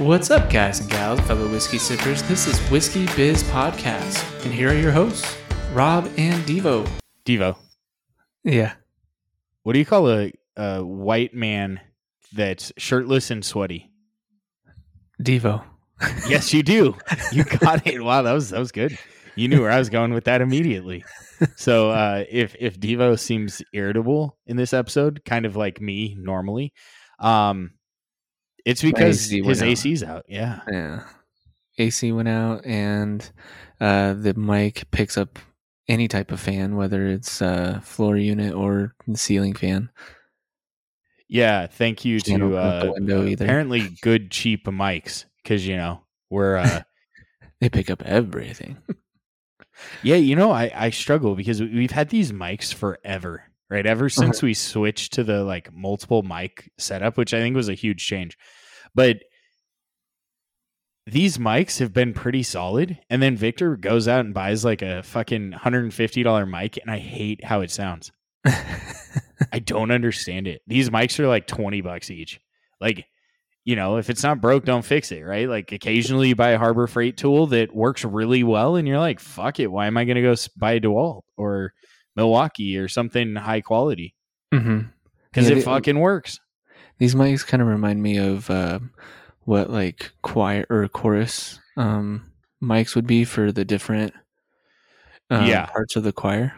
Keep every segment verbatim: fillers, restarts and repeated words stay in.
What's up, guys and gals, fellow whiskey sippers? This is Whiskey Biz Podcast, and here are your hosts, Rob and Devo. Devo. Yeah. What do you call a, a white man that's shirtless and sweaty? Devo. Yes, you do. You got it. Wow, that was that was good. You knew where I was going with that immediately. So uh, if if Devo seems irritable in this episode, kind of like me normally, um, it's because his A C's out. Yeah, yeah. A C went out, and uh, the mic picks up any type of fan, whether it's uh, floor unit or the ceiling fan. Yeah, thank you to uh, apparently good cheap mics, because you know we're uh, they pick up everything. Yeah, you know, I, I struggle because we've had these mics forever, right? Ever since uh-huh. we switched to the like multiple mic setup, which I think was a huge change. But these mics have been pretty solid. And then Victor goes out and buys like a fucking one hundred fifty dollars mic, and I hate how it sounds. I don't understand it. These mics are like twenty bucks each. Like, you know, if it's not broke, don't fix it, right? Like occasionally you buy a Harbor Freight tool that works really well and you're like, fuck it, why am I going to go buy a DeWalt or Milwaukee or something high quality? Because mm-hmm. yeah, it they, fucking works. These mics kind of remind me of uh, what like choir or chorus um, mics would be for the different um, yeah. parts of the choir.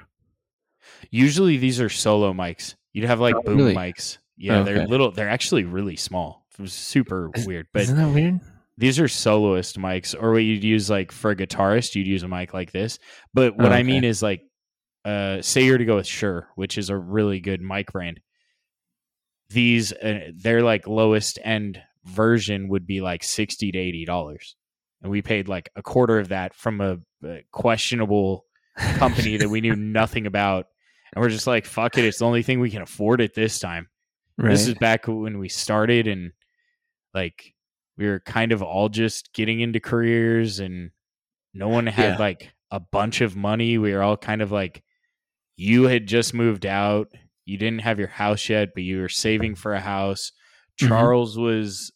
Usually these are solo mics. You'd have like oh, boom really? mics. Yeah, oh, okay. They're little. They're actually really small. It was super weird, but isn't that weird? These are soloist mics, or what you'd use like for a guitarist, you'd use a mic like this. But what oh, okay. I mean is like, uh, say you're to go with Shure, which is a really good mic brand. These, uh, their like lowest end version would be like sixty to eighty dollars, and we paid like a quarter of that from a, a questionable company that we knew nothing about, and we're just like, fuck it, it's the only thing we can afford at this time. Right. This is back when we started, and like we were kind of all just getting into careers, and no one had yeah. like a bunch of money. We were all kind of like, you had just moved out. You didn't have your house yet, but you were saving for a house. Mm-hmm. Charles was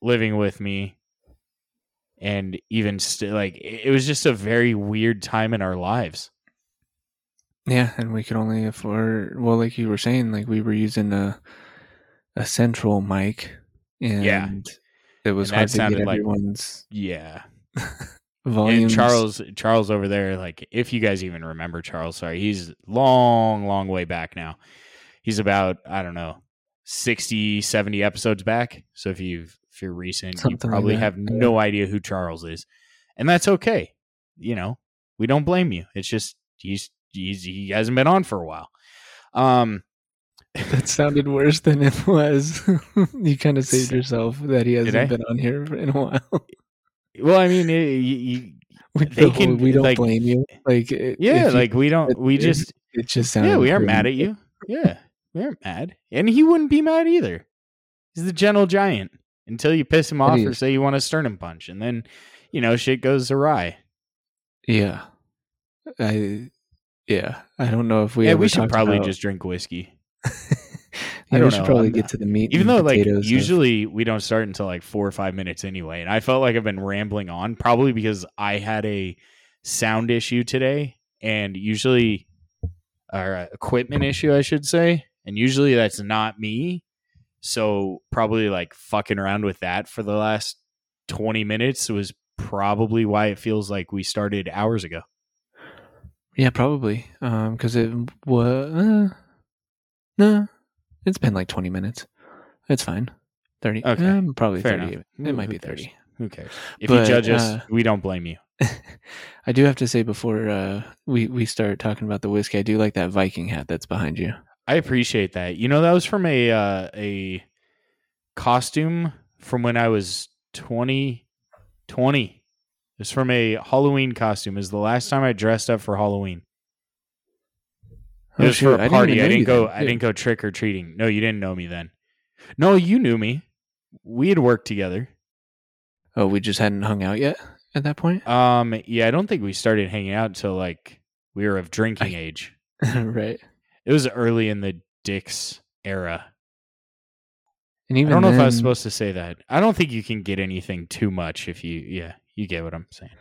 living with me. And even still, like, it was just a very weird time in our lives. Yeah. And we could only afford, well, like you were saying, like we were using a, a central mic, and yeah. it was hard to get everyone's like, yeah volume. Charles, Charles over there, like if you guys even remember Charles, sorry, he's long, long way back now. He's about I don't know sixty, seventy episodes back. So if you've if you're recent, Something you probably like have no idea who Charles is, and that's okay. You know, we don't blame you. It's just he's, he's he hasn't been on for a while. Um. That sounded worse than it was. You kind of saved yourself that he hasn't been on here in a while. Well, I mean, it, you, you, we, they the whole, can, we don't like, blame you. Like, it, yeah, like you, we don't. It, we just. It, it just sounded. Yeah, we aren't mad at you. Yeah, we aren't mad, and he wouldn't be mad either. He's the gentle giant until you piss him off or say you want a sternum punch, and then you know shit goes awry. Yeah, I. Yeah, I don't know if we. Yeah, we should probably about... just drink whiskey. I don't we should know. probably I'm, get to the meat. Even though, like, usually of... we don't start until like four or five minutes anyway. And I felt like I've been rambling on, probably because I had a sound issue today, and usually, or uh, equipment issue, I should say. And usually that's not me. So probably like fucking around with that for the last twenty minutes was probably why it feels like we started hours ago. Yeah, probably. Um, because it was. Uh... No, it's been like twenty minutes. It's fine. thirty. Okay. Um, probably Fair thirty. Enough. It might Who be thirty. Cares? Who cares? If but, you judge us, uh, we don't blame you. I do have to say before uh, we, we start talking about the whiskey, I do like that Viking hat that's behind you. I appreciate that. You know, that was from a uh, a costume from when I was twenty. twenty. It's from a Halloween costume. It was the last time I dressed up for Halloween. It was oh, for a party. I didn't, I didn't go. Then. I didn't go trick or treating. No, you didn't know me then. No, you knew me. We had worked together. Oh, we just hadn't hung out yet at that point. Um, yeah, I don't think we started hanging out until like we were of drinking I, age. Right. It was early in the Dick's era. And even I don't know then, if I was supposed to say that. I don't think you can get anything too much if you, yeah, you get what I'm saying.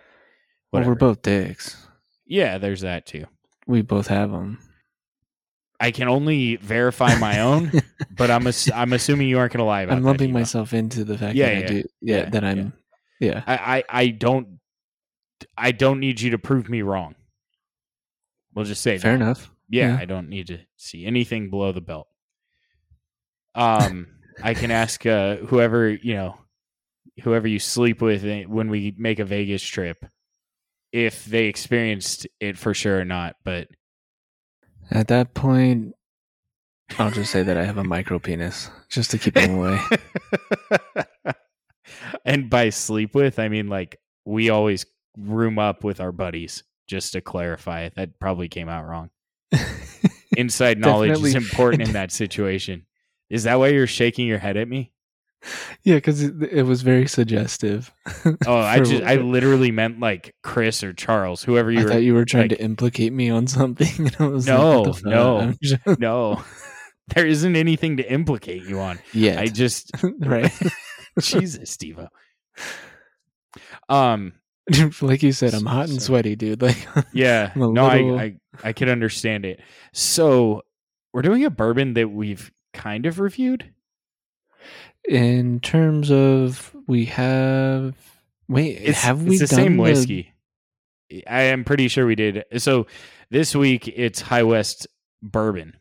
Whatever. Well, we're both dicks. Yeah, there's that too. We both have them. I can only verify my own, but I'm ass- I'm assuming you aren't going to lie about it. I'm lumping that, myself know? into the fact yeah, that yeah, I do. Yeah, yeah that I'm. Yeah, yeah. I, I, I don't. I don't need you to prove me wrong. We'll just say fair that. enough. Yeah, yeah, I don't need to see anything below the belt. Um, I can ask uh, whoever you know, whoever you sleep with when we make a Vegas trip, if they experienced it for sure or not. But at that point, I'll just say that I have a micro penis just to keep them away. And by sleep with, I mean like we always room up with our buddies. Just to clarify, that probably came out wrong. Inside knowledge is important in that situation. Is that why you're shaking your head at me? Yeah, because it, it was very suggestive. Oh, I just I literally meant like Chris or Charles, whoever you I were. I thought you were trying like, to implicate me on something. And I was no, like, no, just... no. There isn't anything to implicate you on. Yeah, I just right. Jesus, Devo. Um. Like you said, I'm hot and sweaty, dude. Like, yeah, no, little... I, I, I could understand it. So we're doing a bourbon that we've kind of reviewed. In terms of, we have, wait, it's, have we? It's the done same the... whiskey. I am pretty sure we did. So this week it's High West Bourbon,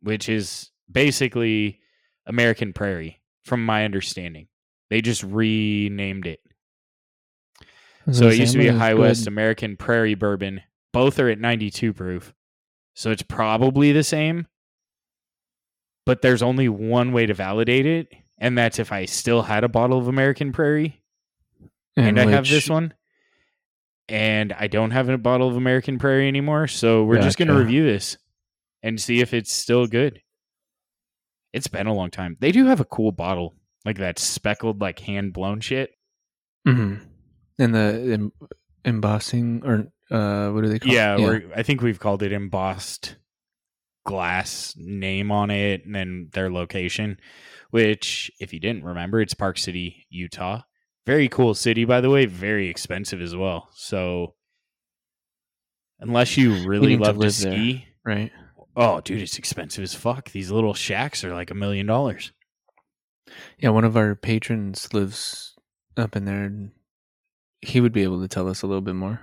which is basically American Prairie, from my understanding. They just renamed it. So it used to be a High West American Prairie Bourbon. Both are at ninety-two proof. So it's probably the same. But there's only one way to validate it. And that's if I still had a bottle of American Prairie. And I have this one. And I don't have a bottle of American Prairie anymore. So we're just going to review this and see if it's still good. It's been a long time. They do have a cool bottle. Like that speckled, like hand-blown shit. Mm-hmm. And the em- embossing, or uh, what do they call yeah, it? Yeah, we're, I think we've called it embossed glass name on it, and then their location, which, if you didn't remember, it's Park City, Utah. Very cool city, by the way. Very expensive as well. So, unless you really you love to, to ski, there, right? Oh, dude, it's expensive as fuck. These little shacks are like a million dollars. Yeah, one of our patrons lives up in there. And he would be able to tell us a little bit more.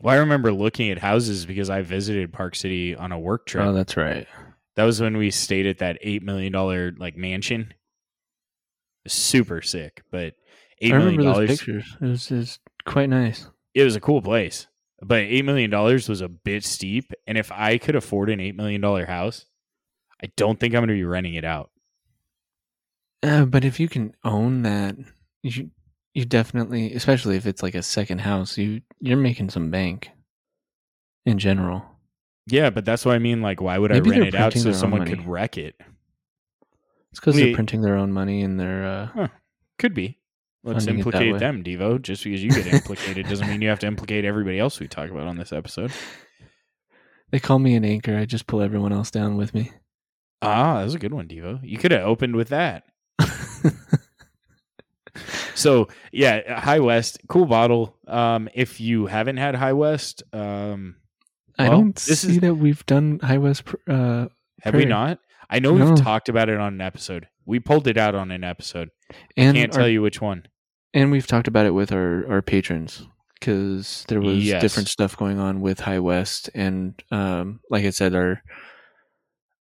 Well, I remember looking at houses because I visited Park City on a work trip. Oh, that's right. That was when we stayed at that eight million dollars like mansion. Super sick, but eight million dollars. I remember those pictures. It was just quite nice. It was a cool place, but eight million dollars was a bit steep. And if I could afford an eight million dollars house, I don't think I'm going to be renting it out. Uh, but if you can own that, you should... You definitely, especially if it's like a second house, you, you're making some bank in general. Yeah, but that's what I mean. Like, why would Maybe I rent it out so someone money. could wreck it? It's because they're printing their own money and they're... Uh, huh. Could be. Let's implicate them, Devo. Just because you get implicated doesn't mean you have to implicate everybody else we talk about on this episode. They call me an anchor. I just pull everyone else down with me. Ah, that was a good one, Devo. You could have opened with that. So, yeah, High West, cool bottle. Um, if you haven't had High West... Um, I well, don't this see is, that we've done High West... Uh, have Prairie. we not? I know no. we've talked about it on an episode. We pulled it out on an episode. And I can't our, tell you which one. And we've talked about it with our, our patrons, because there was yes. different stuff going on with High West. And um, like I said, our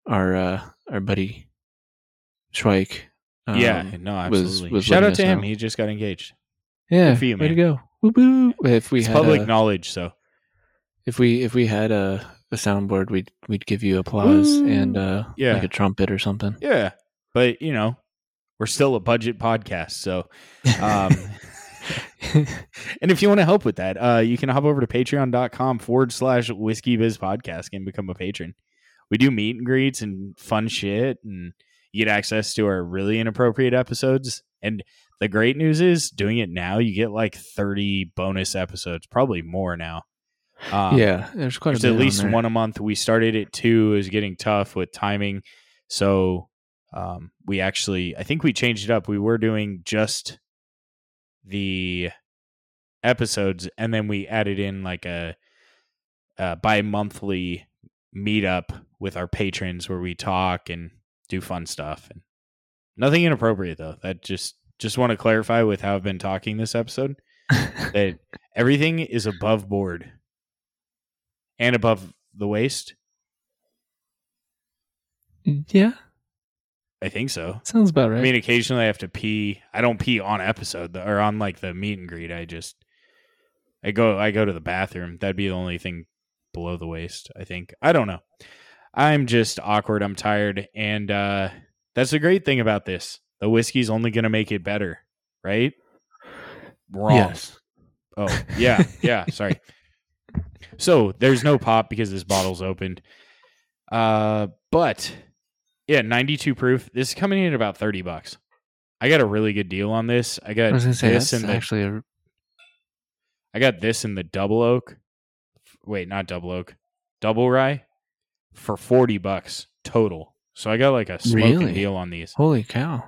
our uh, our buddy Schweik... Um, yeah, no, absolutely. Was, was Shout out to him. Out. He just got engaged. Yeah, good for you, man. Way to go. Woo-woo. If we it's had public a, knowledge, so if we if we had a, a soundboard, we'd we'd give you applause Woo. and uh, yeah. like a trumpet or something. Yeah, but you know, we're still a budget podcast, so. Um, and if you want to help with that, uh, you can hop over to patreon.com forward slash whiskey biz podcast and become a patron. We do meet and greets and fun shit and. You get access to our really inappropriate episodes. And the great news is doing it now, you get like thirty bonus episodes, probably more now. Um, yeah, there's quite there's a bit at least on there. One a month. We started at two. It was getting tough with timing. So Um, we actually, I think we changed it up. We were doing just the episodes, and then we added in like a, a bi-monthly meetup with our patrons where we talk and do fun stuff. And nothing inappropriate, though. That just just want to clarify with how I've been talking this episode that everything is above board and above the waist. Yeah. I think so. Sounds about right. I mean, occasionally I have to pee. I don't pee on episode or on like the meet and greet. I just, I go, I go to the bathroom. That'd be the only thing below the waist, I think. I don't know. I'm just awkward. I'm tired. And uh, that's the great thing about this. The whiskey's only going to make it better, right? Wrong. Yes. Oh, yeah. Yeah. Sorry. So there's no pop because this bottle's opened. Uh, but... Yeah, ninety-two proof. This is coming in at about thirty bucks. I got a really good deal on this. I got I was gonna say, this and actually a... I got this in the double oak. Wait, not double oak, double rye for forty bucks total. So I got like a smoking really? deal on these. Holy cow!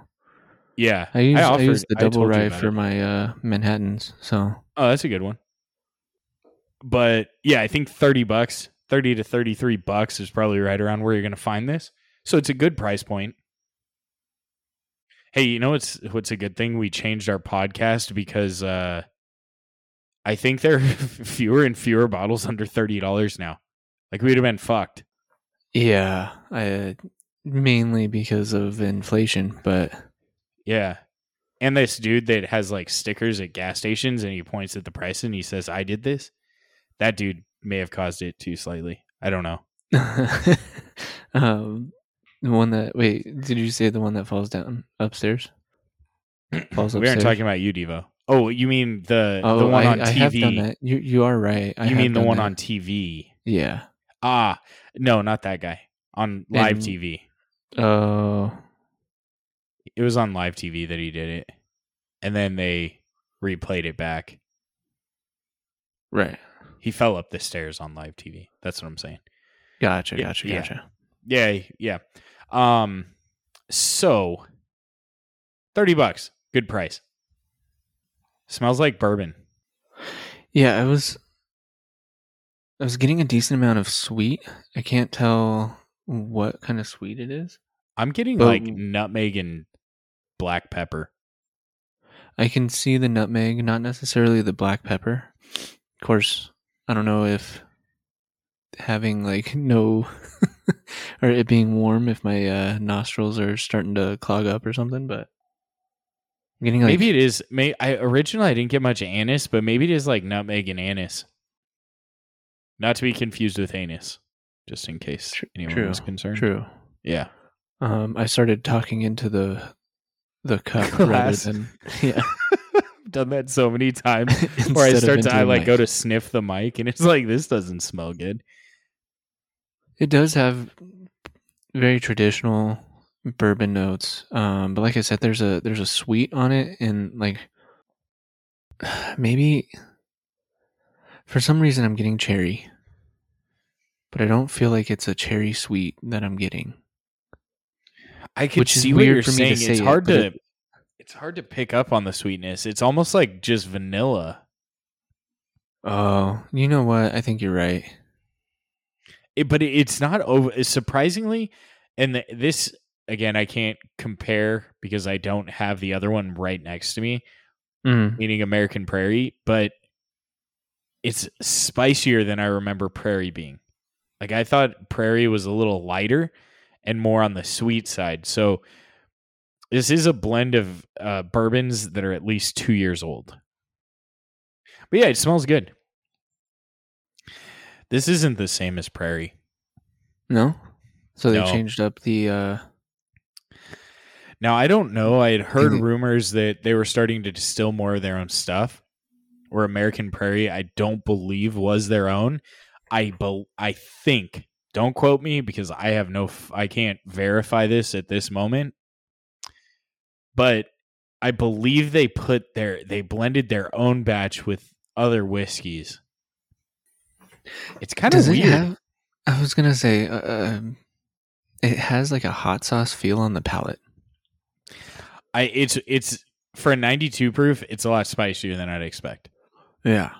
Yeah, I use I, offered, I use the double rye for it. my uh, Manhattans. So oh, that's a good one. But yeah, I think thirty bucks, thirty to thirty-three bucks is probably right around where you're going to find this. So it's a good price point. Hey, you know what's what's a good thing? We changed our podcast because uh, I think there are fewer and fewer bottles under thirty dollars now. Like we'd have been fucked. Yeah, I, uh, mainly because of inflation, but... Yeah. And this dude that has like stickers at gas stations and he points at the price and he says, I did this. That dude may have caused it too slightly. I don't know. um. The one that, wait, did you say the one that falls down upstairs? Falls upstairs? We aren't talking about you, Devo. Oh, you mean the, oh, the one I, on T V. I have done that. You, you are right. I you mean the one that. on T V. Yeah. Ah, no, not that guy. On live and, T V. Oh. Uh, it was on live T V that he did it. And then they replayed it back. Right. He fell up the stairs on live T V. That's what I'm saying. Gotcha, gotcha, yeah. gotcha. Yeah, yeah. Um, so thirty bucks, good price. Smells like bourbon. Yeah, I was, I was getting a decent amount of sweet. I can't tell what kind of sweet it is. I'm getting but like nutmeg and black pepper. I can see the nutmeg, not necessarily the black pepper. Of course, I don't know if having like no. or it being warm if my uh, nostrils are starting to clog up or something, but I'm getting like... Maybe it is. May I originally I didn't get much anise, but maybe it is like nutmeg and anise. Not to be confused with anus, just in case anyone true, was concerned. True. Yeah. Um, I started talking into the the cup glass. rather than yeah. I've done that so many times. Where I start to I like mic. go to sniff the mic, and it's like this doesn't smell good. It does have very traditional bourbon notes, um, but like I said, there's a there's a sweet on it, and like maybe for some reason I'm getting cherry, but I don't feel like it's a cherry sweet that I'm getting. I could see what you're saying. It's hard to it's hard to pick up on the sweetness. It's almost like just vanilla. Oh, you know what? I think you're right. It, but it's not over. Surprisingly, and the, this again, I can't compare because I don't have the other one right next to me, mm. meaning American Prairie. But it's spicier than I remember Prairie being. Like I thought Prairie was a little lighter and more on the sweet side. So this is a blend of uh, bourbons that are at least two years old. But yeah, it smells good. This isn't the same as Prairie. No? So they no. changed up the... Uh... Now, I don't know. I had heard mm-hmm. rumors that they were starting to distill more of their own stuff, where American Prairie, I don't believe, was their own. I be- I think, don't quote me, because I have no... F- I can't verify this at this moment. But I believe they put their... They blended their own batch with other whiskeys. It's kind of weird. Have, I was gonna say, uh, It has like a hot sauce feel on the palate. I it's it's for a ninety-two proof, it's a lot spicier than I'd expect. Yeah.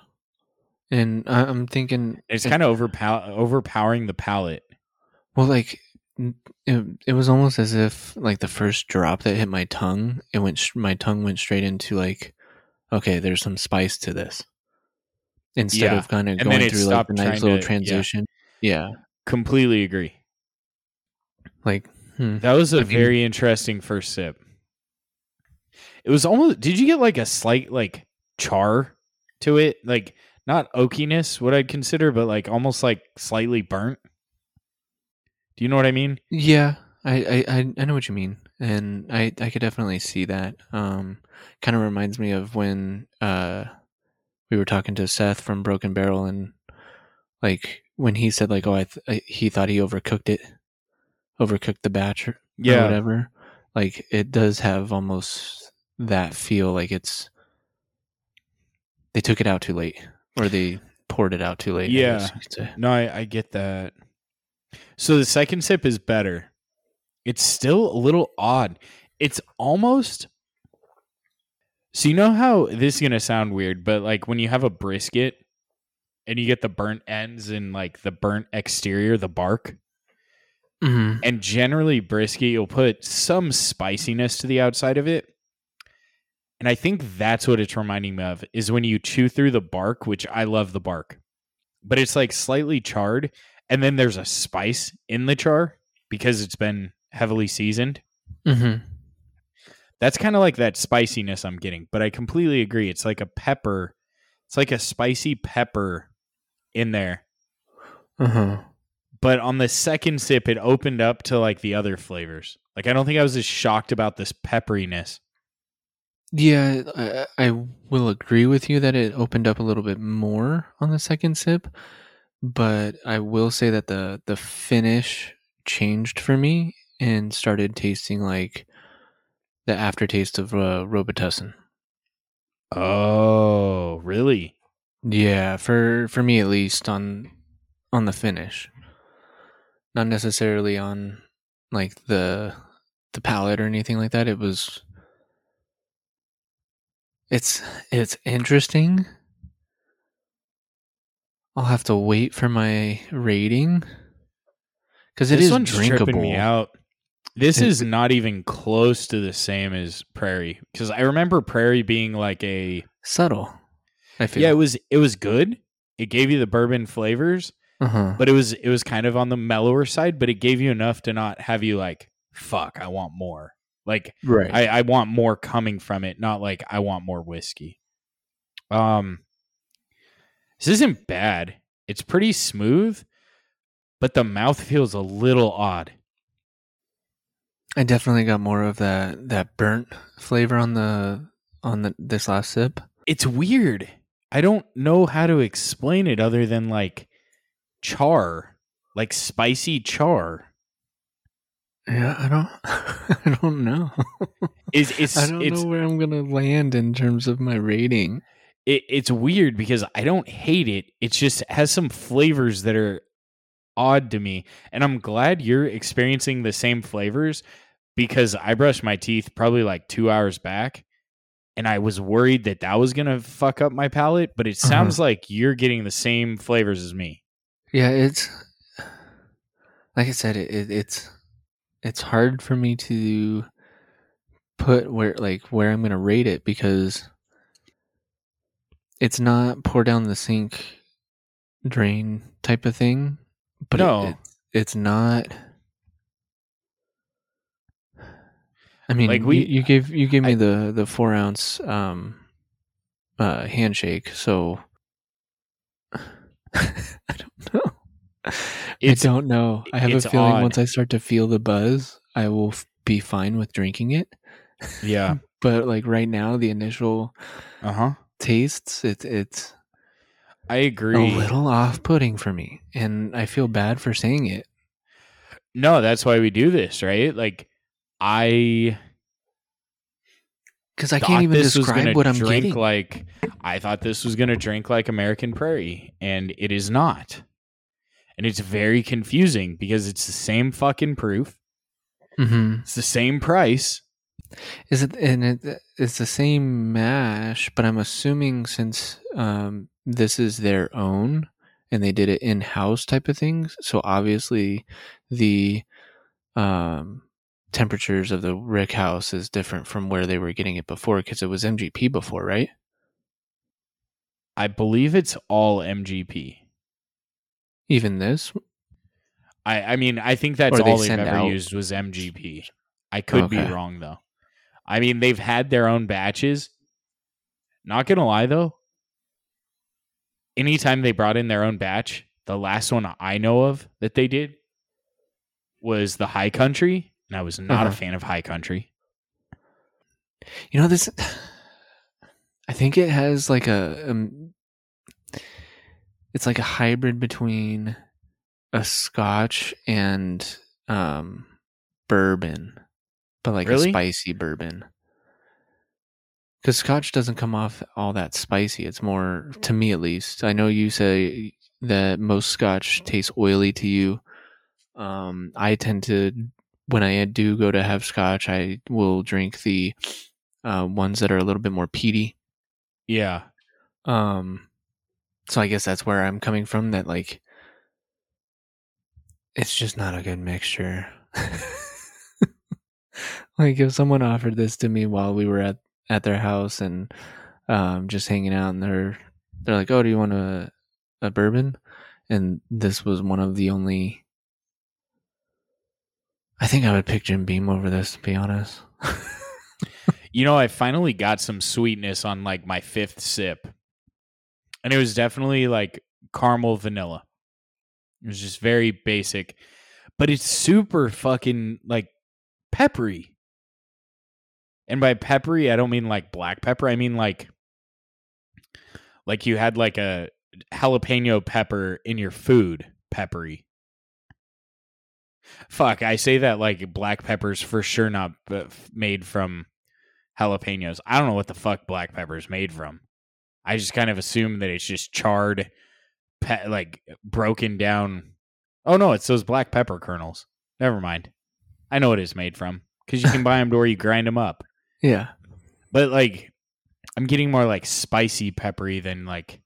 And I'm thinking it's kind of overpow- overpowering the palate. Well, like it, it was almost as if like the first drop that hit my tongue, it went my tongue went straight into like, okay, there's some spice to this. Instead yeah. of kind of and going through like a nice little to, transition. Yeah. yeah. Completely agree. Like hmm. that was a I very mean, interesting first sip. It was almost, did you get like a slight like char to it? Like not oakiness, what I'd consider, but like almost like slightly burnt. Do you know what I mean? Yeah, I I, I know what you mean. And I, I could definitely see that. Um, kind of reminds me of when uh, we were talking to Seth from Broken Barrel, and like when he said like, oh, I, th- I he thought he overcooked it, overcooked the batch or, yeah. or whatever. Like it does have almost that feel like it's, they took it out too late. Or they poured it out too late. Yeah. I no, I, I get that. So the second sip is better. It's still a little odd. It's almost... So you know how... This is going to sound weird, but like when you have a brisket and you get the burnt ends and like the burnt exterior, the bark, mm-hmm. and generally brisket, you'll put some spiciness to the outside of it. And I think that's what it's reminding me of, is when you chew through the bark, which I love the bark, but it's like slightly charred, and then there's a spice in the char because it's been heavily seasoned. Mm-hmm. That's kind of like that spiciness I'm getting, but I completely agree. It's like a pepper. It's like a spicy pepper in there. Uh-huh. But on the second sip, it opened up to like the other flavors. Like I don't think I was as shocked about this pepperiness. Yeah, I, I will agree with you that it opened up a little bit more on the second sip, but I will say that the, the finish changed for me and started tasting like the aftertaste of uh, Robitussin. Oh, really? Yeah, for, for me at least on on the finish. Not necessarily on like the the palate or anything like that. It was It's it's interesting. I'll have to wait for my rating because it this is one's drinkable. Tripping me out. This it's, is not even close to the same as Prairie, because I remember Prairie being like a subtle. I feel yeah, it was it was good. It gave you the bourbon flavors, uh-huh. but it was it was kind of on the mellower side. But it gave you enough to not have you like, fuck, I want more. Like right. I, I want more coming from it, not like I want more whiskey. Um, this isn't bad. It's pretty smooth, but the mouth feels a little odd. I definitely got more of that that burnt flavor on the on the this last sip. It's weird. I don't know how to explain it other than like char, like spicy char. Yeah, I don't, I don't know. It's, it's, I don't it's, know where I'm gonna land in terms of my rating. It, it's weird because I don't hate it. It just has some flavors that are odd to me, and I'm glad you're experiencing the same flavors, because I brushed my teeth probably like two hours back, and I was worried that that was gonna fuck up my palate. But it sounds uh-huh. like you're getting the same flavors as me. Yeah, it's like I said, it, it, it's. It's hard for me to put where like where I'm going to rate it, because it's not pour down the sink drain type of thing, but no. it, it, it's not. I mean, like we, you, you gave you gave I, me the, the four ounce um, uh, handshake, so I don't know. It's, I don't know. I have a feeling odd. Once I start to feel the buzz, I will f- be fine with drinking it. Yeah. But like right now, the initial uh-huh. tastes, it, it's I agree. A little off-putting for me. And I feel bad for saying it. No, that's why we do this, right? Like I... Because I can't even describe what I'm getting. Like, I thought this was going to drink like American Prairie, and it is not. And it's very confusing because it's the same fucking proof. Mm-hmm. It's the same price. Is it? And it, it's the same mash, but I'm assuming since um, this is their own and they did it in-house type of things, so obviously the um, temperatures of the rick house is different from where they were getting it before, because it was M G P before, right? I believe it's all M G P. Even this? I, I mean, I think that's all they've ever out. used was M G P. I could okay. be wrong, though. I mean, they've had their own batches. Not going to lie, though. Anytime they brought in their own batch, the last one I know of that they did was the High Country, and I was not uh-huh. a fan of High Country. You know, this... I think it has like a... Um, it's like a hybrid between a Scotch and um, bourbon, but like really? a spicy bourbon. Because Scotch doesn't come off all that spicy. It's more, to me at least. I know you say that most Scotch tastes oily to you. Um, I tend to, when I do go to have Scotch, I will drink the uh, ones that are a little bit more peaty. Yeah. Um. So I guess that's where I'm coming from, that like, it's just not a good mixture. Like if someone offered this to me while we were at, at their house and um, just hanging out, and they're, they're like, oh, do you want a, a bourbon? And this was one of the only, I think I would pick Jim Beam over this, to be honest. You know, I finally got some sweetness on like my fifth sip. And it was definitely like caramel vanilla. It was just very basic, but it's super fucking like peppery. And by peppery, I don't mean like black pepper. I mean like, like you had like a jalapeno pepper in your food, peppery. Fuck, I say that like black pepper's for sure not made from jalapenos. I don't know what the fuck black pepper's made from. I just kind of assume that it's just charred, pe- like broken down. Oh, no, it's those black pepper kernels. Never mind. I know what it's made from, because you can buy them to where you grind them up. Yeah. But like, I'm getting more like spicy peppery than like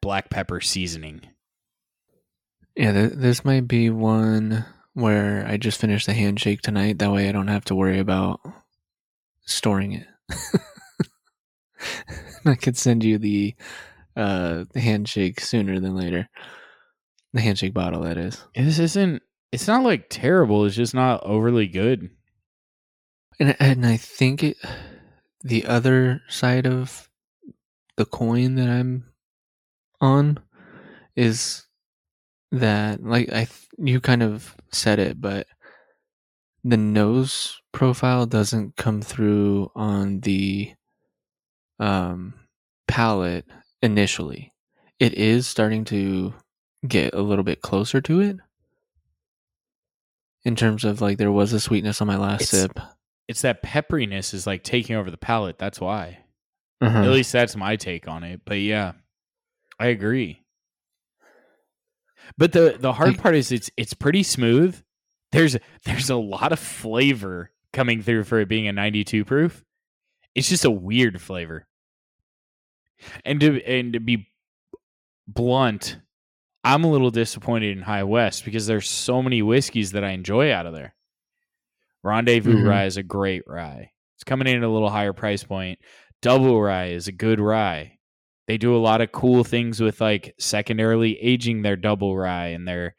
black pepper seasoning. Yeah, th- this might be one where I just finished the handshake tonight. That way I don't have to worry about storing it. I could send you the uh, handshake sooner than later. The handshake bottle, that is. This isn't, it's not like terrible. It's just not overly good. And, and I think it, the other side of the coin that I'm on is that, like, I you kind of said it, but the nose profile doesn't come through on the um palette initially. It is starting to get a little bit closer to it, in terms of like there was a sweetness on my last it's, sip. It's that pepperiness is like taking over the palate. That's why. Uh-huh. At least that's my take on it. But yeah, I agree. But the the hard like, part is it's it's pretty smooth. There's there's a lot of flavor coming through for it being a ninety-two proof. It's just a weird flavor. And to and to be blunt, I'm a little disappointed in High West because there's so many whiskeys that I enjoy out of there. Rendezvous mm-hmm. Rye is a great rye. It's coming in at a little higher price point. Double Rye is a good rye. They do a lot of cool things with like secondarily aging their Double Rye and their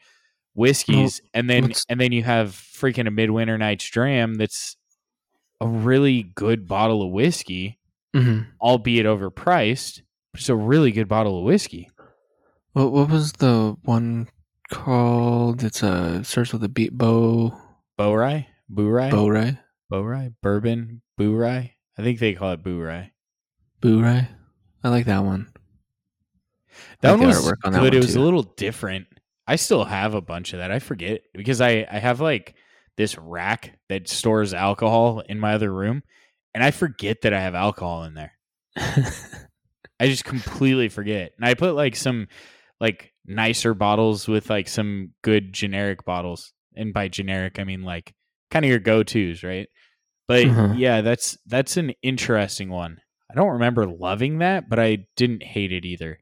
whiskeys. Oh, and then and then you have freaking a Midwinter Night's Dram that's a really good bottle of whiskey, mm-hmm. albeit overpriced, but it's a really good bottle of whiskey. What what was the one called? It's a, it starts with a beat, bow. Bow rye? Boo rye? Bow rye? Bow rye? Bourbon? Boo rye? I think they call it boo rye. Boo rye? I like that one. That like one was good. One it was too. a little different. I still have a bunch of that. I forget because I, I have like this rack that stores alcohol in my other room, and I forget that I have alcohol in there. I just completely forget. And I put like some like nicer bottles with like some good generic bottles. And by generic, I mean like kind of your go-tos, right? But mm-hmm. yeah, that's that's an interesting one. I don't remember loving that, but I didn't hate it either.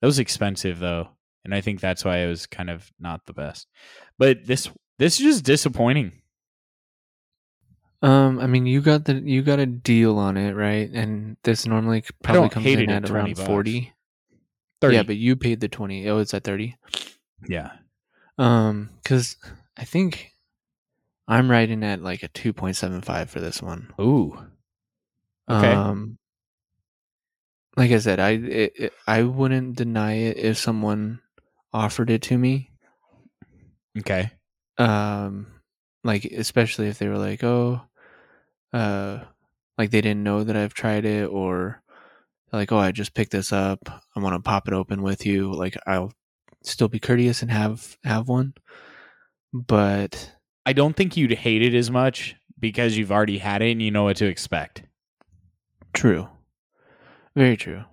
That was expensive though, and I think that's why it was kind of not the best. But this this is just disappointing. Um, I mean, you got the you got a deal on it, right? And this normally probably comes in at, at around forty, thirty. Yeah, but you paid the twenty. Oh, it's at thirty. Yeah. Um, because I think I'm riding at like a two point seven five for this one. Ooh. Okay. Um, like I said, I it, it, I wouldn't deny it if someone offered it to me. Okay. Um, like especially if they were like, oh, uh, like they didn't know that I've tried it, or like, oh, I just picked this up. I want to pop it open with you. Like I'll still be courteous and have have one, but I don't think you'd hate it as much because you've already had it and you know what to expect. True. Very true.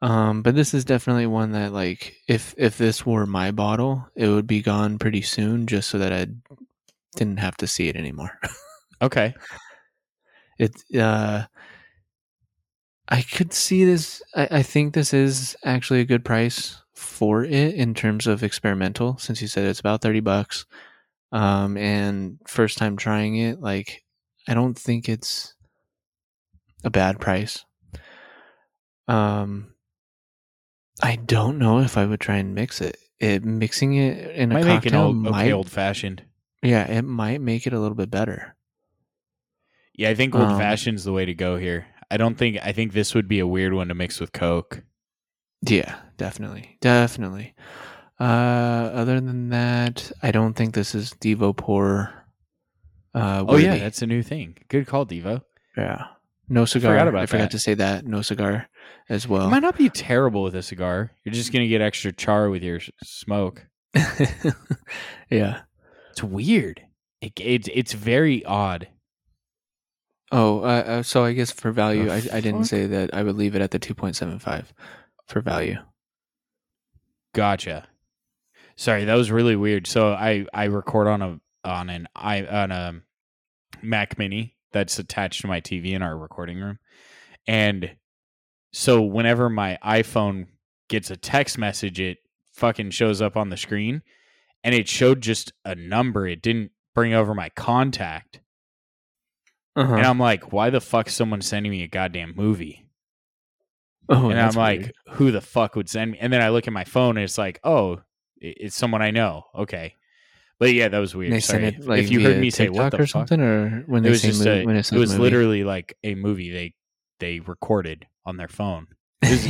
Um, but this is definitely one that, like, if if this were my bottle, it would be gone pretty soon just so that I didn't have to see it anymore. Okay. It, uh, I could see this. I, I think this is actually a good price for it in terms of experimental, since you said it's about thirty bucks. Um, and first time trying it, like, I don't think it's a bad price. Um, I don't know if I would try and mix it. It mixing it in might a cocktail make it old, might okay, old fashioned. Yeah, it might make it a little bit better. Yeah, I think old um, fashioned's the way to go here. I don't think I think this would be a weird one to mix with Coke. Yeah, definitely, definitely. Uh, other than that, I don't think this is Devo Pour. Uh, oh yeah, that's a new thing. Good call, Devo. Yeah. No cigar. I forgot, about I forgot to say that. No cigar as well. It might not be terrible with a cigar. You're just going to get extra char with your sh- smoke. Yeah. It's weird. It, it, it's very odd. Oh, uh, so I guess for value, oh, I, I didn't say that I would leave it at the two point seven five for value. Gotcha. Sorry, that was really weird. So I, I record on a on an I on a Mac Mini that's attached to my T V in our recording room. And so whenever my iPhone gets a text message, it fucking shows up on the screen, and it showed just a number. It didn't bring over my contact. Uh-huh. And I'm like, why the fuck is someone sending me a goddamn movie? Oh, and I'm like, weird. Who the fuck would send me? And then I look at my phone and it's like, oh, it's someone I know. Okay. But yeah, that was weird. They Sorry. It, like, if you heard me TikTok say what the or fuck something, or when they it was just movie, a, when it, it was movie. Literally like a movie they they recorded on their phone. Was,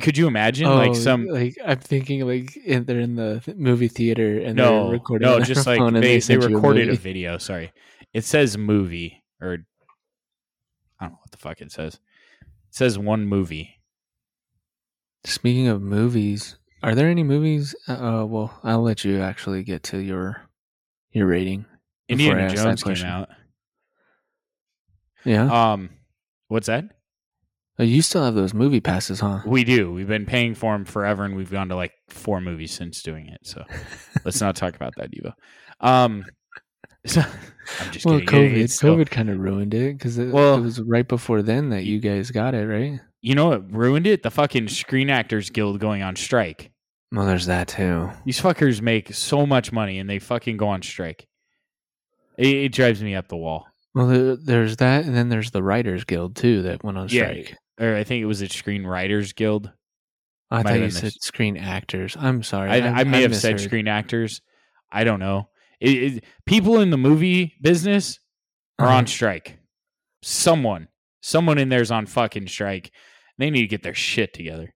could you imagine? Oh, like some like I'm thinking like in, they're in the movie theater and no, they're recording. No, on just their like phone they, they, they recorded a, a video. Sorry, it says movie or I don't know what the fuck it says. It says one movie. Speaking of movies. Are there any movies? Uh, well, I'll let you actually get to your your rating. Indiana Jones came out. Yeah. Um, what's that? Oh, you still have those movie passes, huh? We do. We've been paying for them forever, and we've gone to like four movies since doing it. So let's not talk about that, Devo. Um, so, I'm just well, kidding. COVID, it, COVID kind of ruined it because it, well, it was right before then that you guys got it, right? You know what ruined it? The fucking Screen Actors Guild going on strike. Well, there's that too. These fuckers make so much money and they fucking go on strike. It, it drives me up the wall. Well, there's that, and then there's the Writers Guild too that went on strike. Yeah, or I think it was the Screen Writers Guild. I Might thought you said this. Screen Actors. I'm sorry. I, I, I may I have misheard. said Screen Actors. I don't know. It, it, people in the movie business are uh-huh. on strike. Someone. Someone in there's on fucking strike. They need to get their shit together.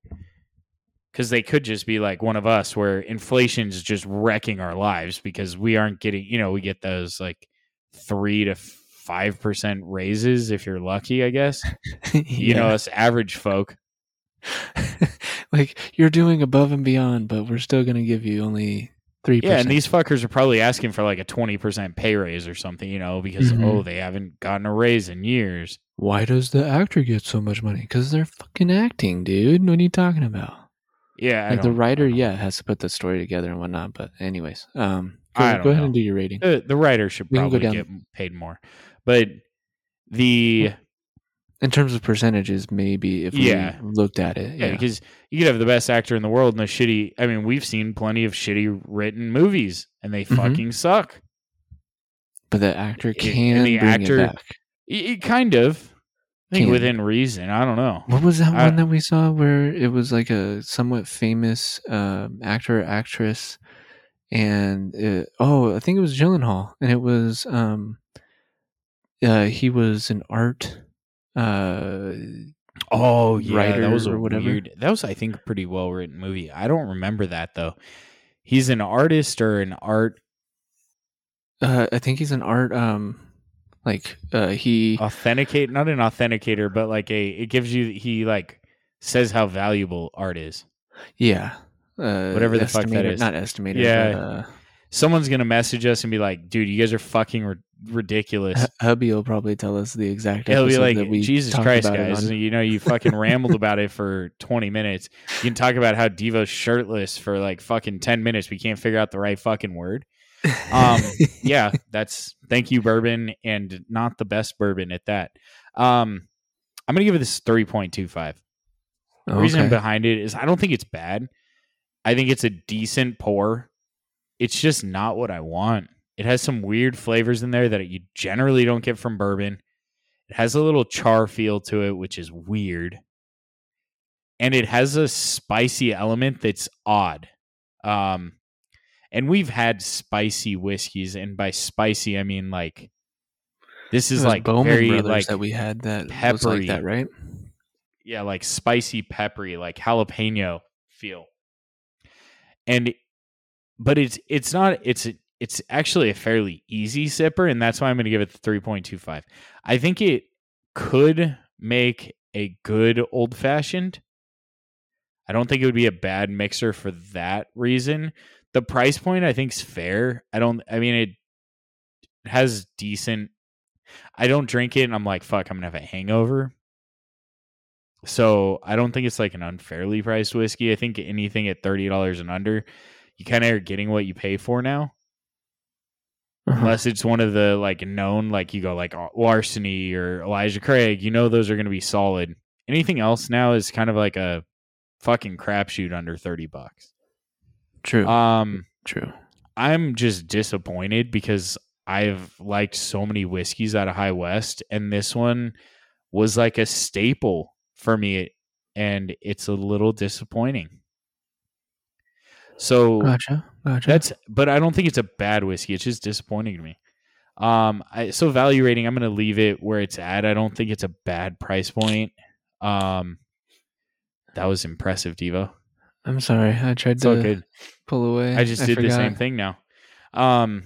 Because they could just be like one of us where inflation's just wrecking our lives because we aren't getting, you know, we get those like three to five percent raises if you're lucky, I guess. Yeah. You know, us average folk. Like, you're doing above and beyond, but we're still going to give you only three percent. Yeah, and these fuckers are probably asking for like a twenty percent pay raise or something, you know, because, mm-hmm. oh, they haven't gotten a raise in years. Why does the actor get so much money? Because they're fucking acting, dude. What are you talking about? Yeah. Like the writer, yeah, has to put the story together and whatnot. But anyways, um, go, go ahead know. and do your rating. The, the writer should probably get paid more. But the... in terms of percentages, maybe, if yeah. we looked at it. Yeah, because yeah, you could have the best actor in the world and a shitty... I mean, we've seen plenty of shitty written movies, and they mm-hmm. fucking suck. But the actor can and the bring actor, it back. It kind of... I think within reason. I don't know. What was that I, one that we saw where it was like a somewhat famous um, actor or actress? And it, oh, I think it was Gyllenhaal. And it was, um, uh, he was an art uh, oh, yeah, writer that was or whatever. Weird, that was, I think, a pretty well written movie. I don't remember that though. He's an artist or an art. Uh, I think he's an art. Um, Like uh, he authenticate, not an authenticator, but like a it gives you he like says how valuable art is. Yeah, uh, whatever the fuck that is. Not estimated. Yeah, but, uh, someone's gonna message us and be like, "Dude, you guys are fucking r- ridiculous." H- Hubby will probably tell us the exact. He'll be like, that we "Jesus Christ, guys! You know, you fucking rambled about it for twenty minutes. You can talk about how Devo's shirtless for like fucking ten minutes. We can't figure out the right fucking word." um yeah that's thank you bourbon, and not the best bourbon at that. um I'm gonna give this three point two five. The okay. reason behind it is I don't think it's bad. I think it's a decent pour. It's just not what I want. It has some weird flavors in there that you generally don't get from bourbon. It has a little char feel to it, which is weird, and it has a spicy element that's odd. um And we've had spicy whiskeys, and by spicy, I mean like this is like Bowman very Brothers like that we had that peppery, like that, right? Yeah, like spicy, peppery, like jalapeno feel. And but it's it's not it's it's actually a fairly easy sipper, and that's why I'm going to give it the three point two five. I think it could make a good old fashioned. I don't think it would be a bad mixer for that reason. The price point, I think, is fair. I don't, I mean, it has decent. I don't drink it and I'm like, fuck, I'm going to have a hangover. So I don't think it's like an unfairly priced whiskey. I think anything at thirty dollars and under, you kind of are getting what you pay for now. Uh-huh. Unless it's one of the like known, like you go like Larceny or Elijah Craig, you know, those are going to be solid. Anything else now is kind of like a fucking crapshoot under thirty bucks. True. Um, True. I'm just disappointed because I've liked so many whiskeys out of High West, and this one was like a staple for me, and it's a little disappointing. So gotcha. Gotcha. That's, but I don't think it's a bad whiskey. It's just disappointing to me. Um, I, so value rating, I'm going to leave it where it's at. I don't think it's a bad price point. Um, that was impressive, Devo. I'm sorry. I tried it's to okay. pull away. I just I did forgot. the same thing now. Um,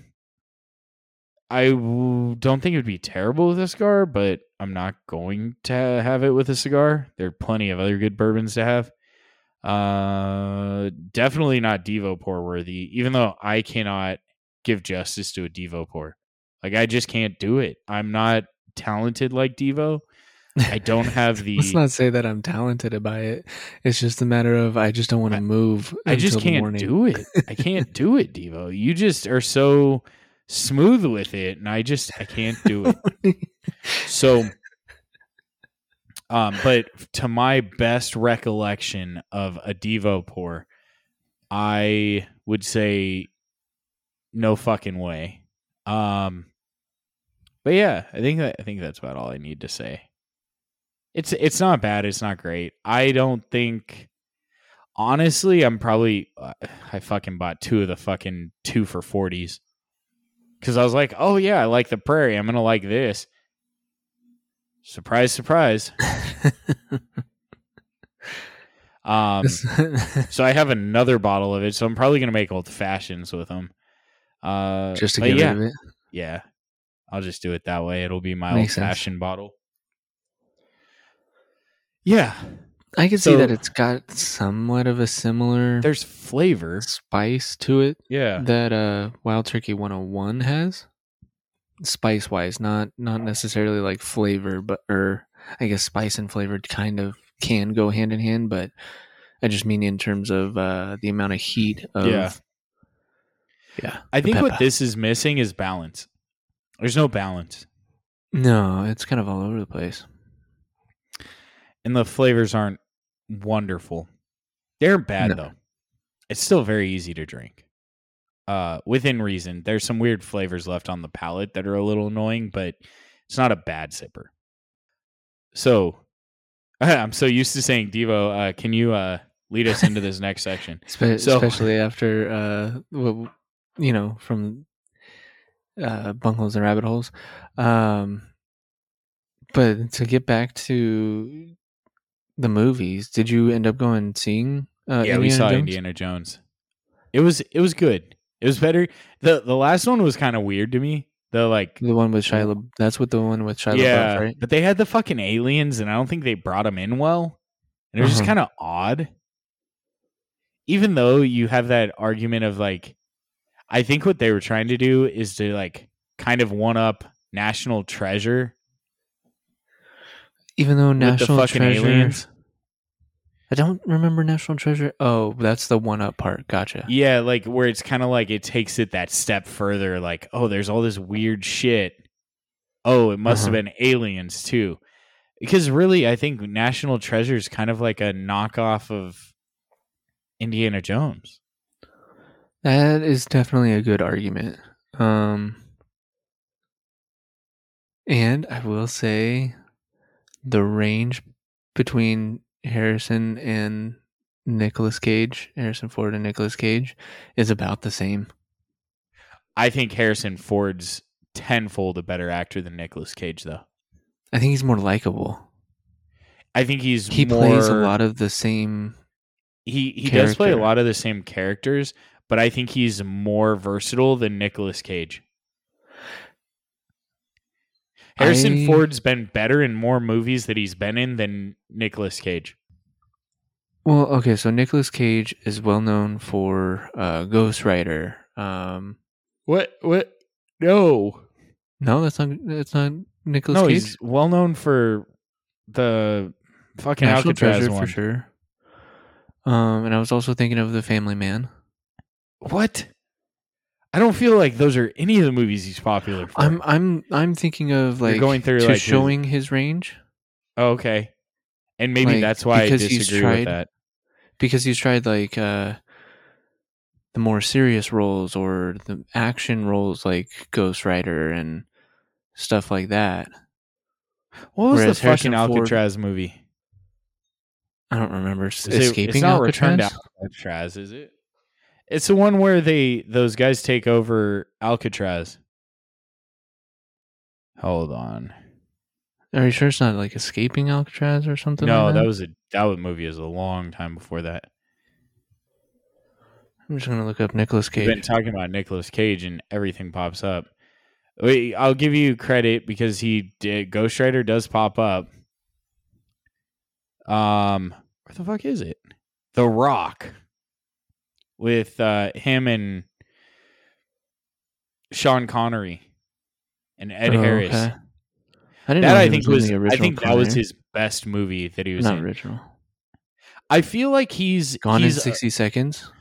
I w- don't think it would be terrible with a cigar, but I'm not going to have it with a cigar. There are plenty of other good bourbons to have. Uh, definitely not Devo pour worthy, even though I cannot give justice to a Devo pour. Like, I just can't do it. I'm not talented like Devo. I don't have the... Let's not say that I'm talented by it. It's just a matter of I just don't want to move. I just can't do it. I can't do it, Devo. You just are so smooth with it, and I just I can't do it. So, um, but to my best recollection of a Devo pour, I would say no fucking way. Um, but yeah, I think that, I think that's about all I need to say. It's it's not bad. It's not great. I don't think... Honestly, I'm probably... Uh, I fucking bought two of the fucking two for forties. Because I was like, oh yeah, I like the Prairie. I'm going to like this. Surprise, surprise. um, so I have another bottle of it. So I'm probably going to make old fashions with them. Uh, just to get yeah, rid of it? Yeah. I'll just do it that way. It'll be my old fashioned bottle. Yeah, I can so, see that it's got somewhat of a similar. There's flavor, spice to it. Yeah, that uh, Wild Turkey one oh one has, spice wise, not not necessarily like flavor, but or I guess spice and flavor kind of can go hand in hand. But I just mean in terms of uh, the amount of heat. Of, yeah. Yeah. I think pepper. What this is missing is balance. There's no balance. No, it's kind of all over the place. And the flavors aren't wonderful. They aren't bad, no. though. It's still very easy to drink. Uh, within reason, there's some weird flavors left on the palate that are a little annoying, but it's not a bad sipper. So, I'm so used to saying, Devo, uh, can you uh, lead us into this next section? Spe- so, especially after, uh, well, you know, from uh, bungholes and rabbit holes. Um, but to get back to the movies, did you end up going and seeing uh, yeah, Indiana we saw Jones? Indiana Jones. It was it was good. It was better. The the last one was kind of weird to me. The like the one with Shiloh. That's what the one with Shiloh. Yeah, was, right? But they had the fucking aliens, and I don't think they brought them in well. And it was mm-hmm. just kind of odd. Even though you have that argument of like, I think what they were trying to do is to like kind of one up National Treasure. Even though National Treasure, with the fucking aliens. I don't remember National Treasure. Oh, that's the one-up part. Gotcha. Yeah, like where it's kind of like it takes it that step further. Like, oh, there's all this weird shit. Oh, it must uh-huh. have been aliens too. Because really, I think National Treasure is kind of like a knockoff of Indiana Jones. That is definitely a good argument. Um, and I will say the range between Harrison and Nicolas Cage, Harrison Ford and Nicolas Cage, is about the same. I think Harrison Ford's tenfold a better actor than Nicolas Cage, though. I think he's more likable. I think he's he more, plays a lot of the same. He he character. does play a lot of the same characters, but I think he's more versatile than Nicolas Cage. Harrison I, Ford's been better in more movies that he's been in than Nicolas Cage. Well, okay, so Nicolas Cage is well known for uh, Ghost Rider. Um, what? What? No, no, that's not. That's not Nicolas. No, Cage. He's well known for the fucking National Alcatraz Treasure one. For sure. Um, and I was also thinking of The Family Man. What? I don't feel like those are any of the movies he's popular for. I'm I'm I'm thinking of like, going through, like showing his, his range. Oh, okay. And maybe like, that's why I disagree tried, with that. Because he's tried like uh, the more serious roles or the action roles like Ghost Rider and stuff like that. What was Whereas the fucking Alcatraz Ford, movie? I don't remember. Is Escaping it, it's not Alcatraz? Return to Alcatraz, is it? It's the one where they those guys take over Alcatraz. Hold on. Are you sure it's not like Escaping Alcatraz or something? No, like that? that was a that was movie was a long time before that. I'm just gonna look up Nicolas Cage. We've been talking about Nicolas Cage and everything pops up. Wait, I'll give you credit because he did Ghost Rider does pop up. Um, where the fuck is it? The Rock. With uh, him and Sean Connery and Ed oh, Harris. Okay. I didn't that know I think was, was I think Connery. That was his best movie that he was Not in. Not original. I feel like he's Gone he's, in sixty uh, Seconds.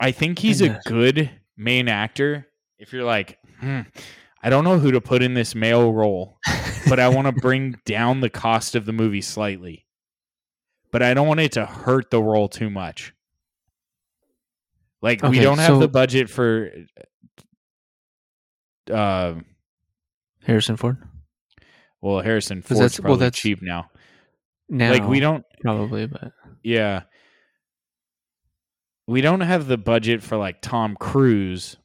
I think he's I a good main actor. If you're like, hmm, I don't know who to put in this male role, but I want to bring down the cost of the movie slightly. But I don't want it to hurt the role too much. Like, okay, we don't have so the budget for uh, Harrison Ford. Well, Harrison Ford's that's, probably well, that's cheap now. Now, like we don't probably, but yeah, we don't have the budget for like Tom Cruise,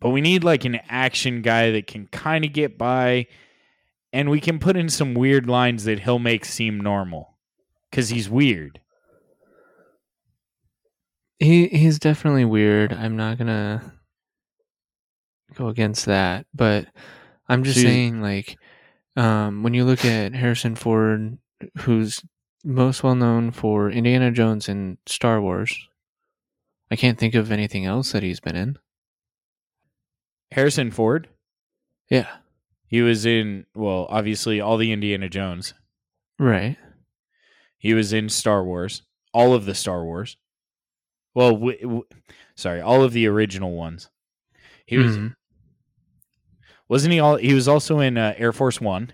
but we need like an action guy that can kind of get by, and we can put in some weird lines that he'll make seem normal. Because he's weird. He he's definitely weird. I'm not gonna go against that, but I'm just Jeez. saying, like, um, when you look at Harrison Ford, who's most well known for Indiana Jones and Star Wars, I can't think of anything else that he's been in. Harrison Ford? Yeah, he was in well, obviously all the Indiana Jones, right? He was in Star Wars, all of the Star Wars. Well, w- w- sorry, all of the original ones. He was, mm-hmm. wasn't he? All he was also in uh, Air Force One.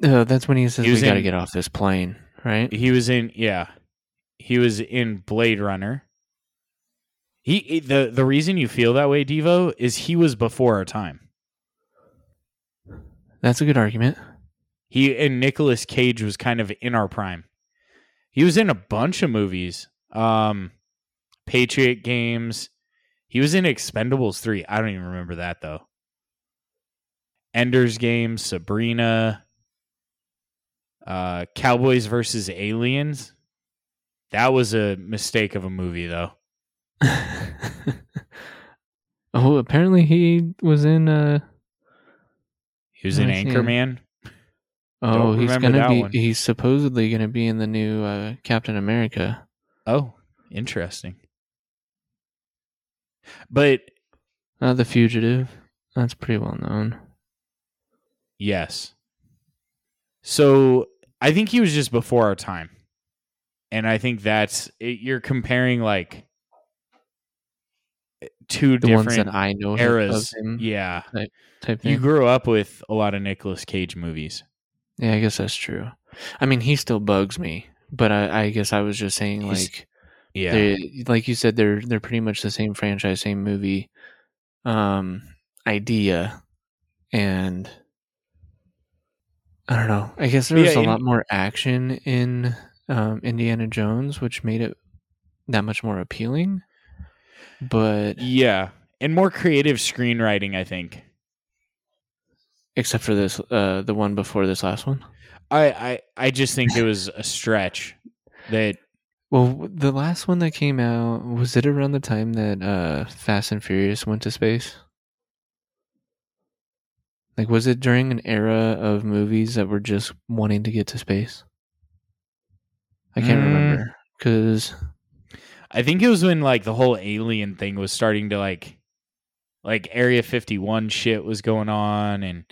Uh, that's when he says he we got to get off this plane, right? He was in, yeah, he was in Blade Runner. He the the reason you feel that way, Devo, is he was before our time. That's a good argument. He and Nicolas Cage was kind of in our prime. He was in a bunch of movies, um, Patriot Games. He was in Expendables three. I don't even remember that though. Ender's Game, Sabrina, uh, Cowboys versus Aliens. That was a mistake of a movie though. Oh, apparently he was in. Uh, he was in Anchorman. Oh, he's gonna be. One. He's supposedly gonna be in the new uh, Captain America. Oh, interesting. But uh, The Fugitive. That's pretty well known. Yes. So I think he was just before our time, and I think that's it, you're comparing like. Two the different ones that I know eras. Of him, yeah. Type, type you grew up with a lot of Nicolas Cage movies. Yeah, I guess that's true. I mean, he still bugs me, but I, I guess I was just saying, He's, like, yeah, like you said, they're they're pretty much the same franchise, same movie, um, idea, and I don't know. I guess there was yeah, a in, lot more action in um, Indiana Jones, which made it that much more appealing. But yeah, and more creative screenwriting, I think. Except for this, uh, the one before this last one. I, I, I just think it was a stretch. That well, the last one that came out, was it around the time that uh, Fast and Furious went to space? Like, was it during an era of movies that were just wanting to get to space? I can't mm. remember because. I think it was when like the whole alien thing was starting to like, like Area fifty-one shit was going on, and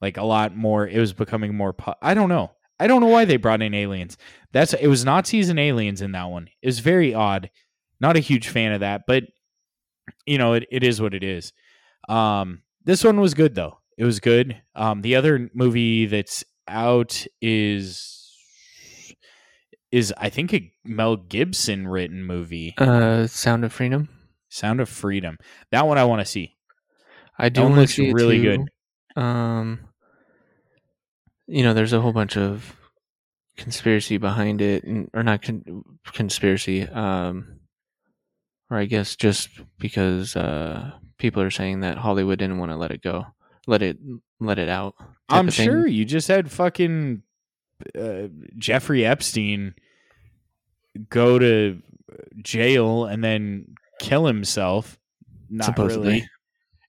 like a lot more. It was becoming more. Po- I don't know. I don't know why they brought in aliens. That's it was Nazis and aliens in that one. It was very odd. Not a huge fan of that, but you know it. It is what it is. Um, this one was good though. It was good. Um, the other movie that's out is. Is I think a Mel Gibson written movie. Uh, Sound of Freedom. Sound of Freedom. That one I want to see. I do want to see. It looks really good. Um, you know, there's a whole bunch of conspiracy behind it, and, or not con- conspiracy. Um, or I guess just because uh, people are saying that Hollywood didn't want to let it go, let it let it out. I'm sure you just had fucking. Uh, Jeffrey Epstein go to jail and then kill himself. Not supposedly. Really.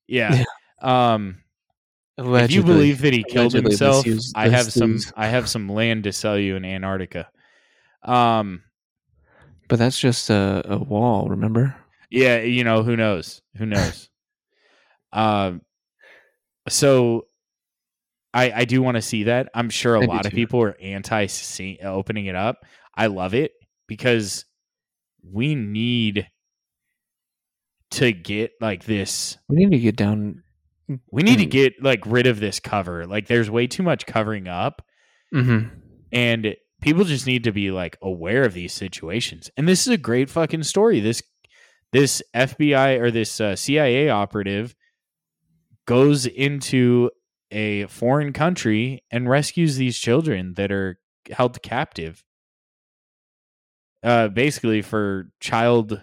Yeah. yeah. Um, if you believe that he killed Allegedly himself, misused, I have some. I have some land to sell you in Antarctica. Um, but that's just a, a wall. Remember? Yeah. You know who knows? Who knows? uh, so. I, I do want to see that. I'm sure a I lot of people are anti opening it up. I love it because we need to get like this. We need to get down. We need mm. to get like rid of this cover. Like there's way too much covering up mm-hmm. and people just need to be like aware of these situations. And this is a great fucking story. This, this F B I or this uh, C I A operative goes into a foreign country and rescues these children that are held captive uh basically for child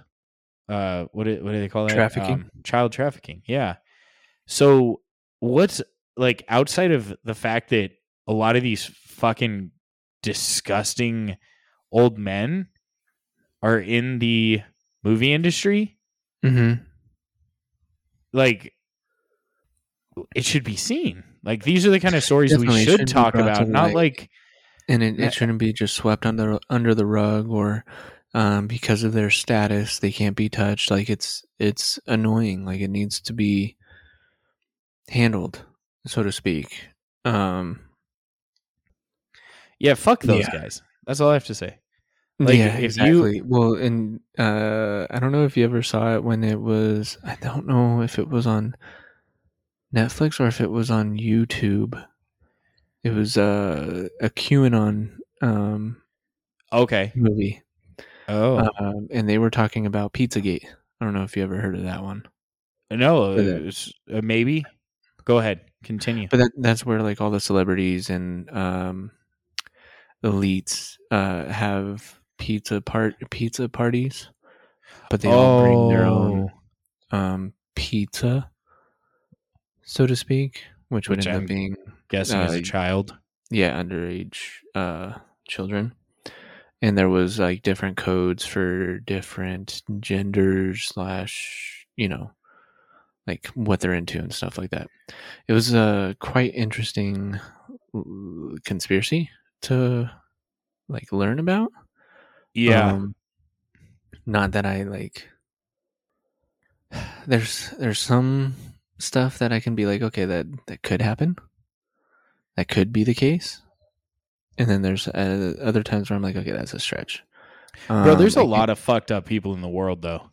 uh what do, what do they call that trafficking um, child trafficking yeah so what's like outside of the fact that a lot of these fucking disgusting old men are in the movie industry mm-hmm. like it should be seen. Like these are the kind of stories Definitely, we should talk about, not like, and it, it shouldn't be just swept under under the rug or um, because of their status they can't be touched. Like it's it's annoying. Like it needs to be handled, so to speak. Um, Yeah, fuck those yeah. guys. That's all I have to say. Like, yeah, if exactly. You... Well, and uh, I don't know if you ever saw it when it was... I don't know if it was on Netflix or if it was on YouTube. It was uh, a QAnon um, okay. movie. Oh. Um, and they were talking about Pizzagate. I don't know if you ever heard of that one. No, it was, uh, maybe. Go ahead. Continue. But that, that's where like all the celebrities and... Um, elites uh have pizza part pizza parties, but they oh. all bring their own um pizza, so to speak, which, which would end I'm up being guessing uh, as a child yeah underage uh children. And there was like different codes for different genders slash, you know, like what they're into and stuff like that. It was a quite interesting conspiracy to like learn about. Yeah. Um, not that I like there's there's some stuff that I can be like, okay, that that could happen, that could be the case, and then there's uh, other times where I'm like, okay, that's a stretch. Um, bro, there's like, a lot of fucked up people in the world though.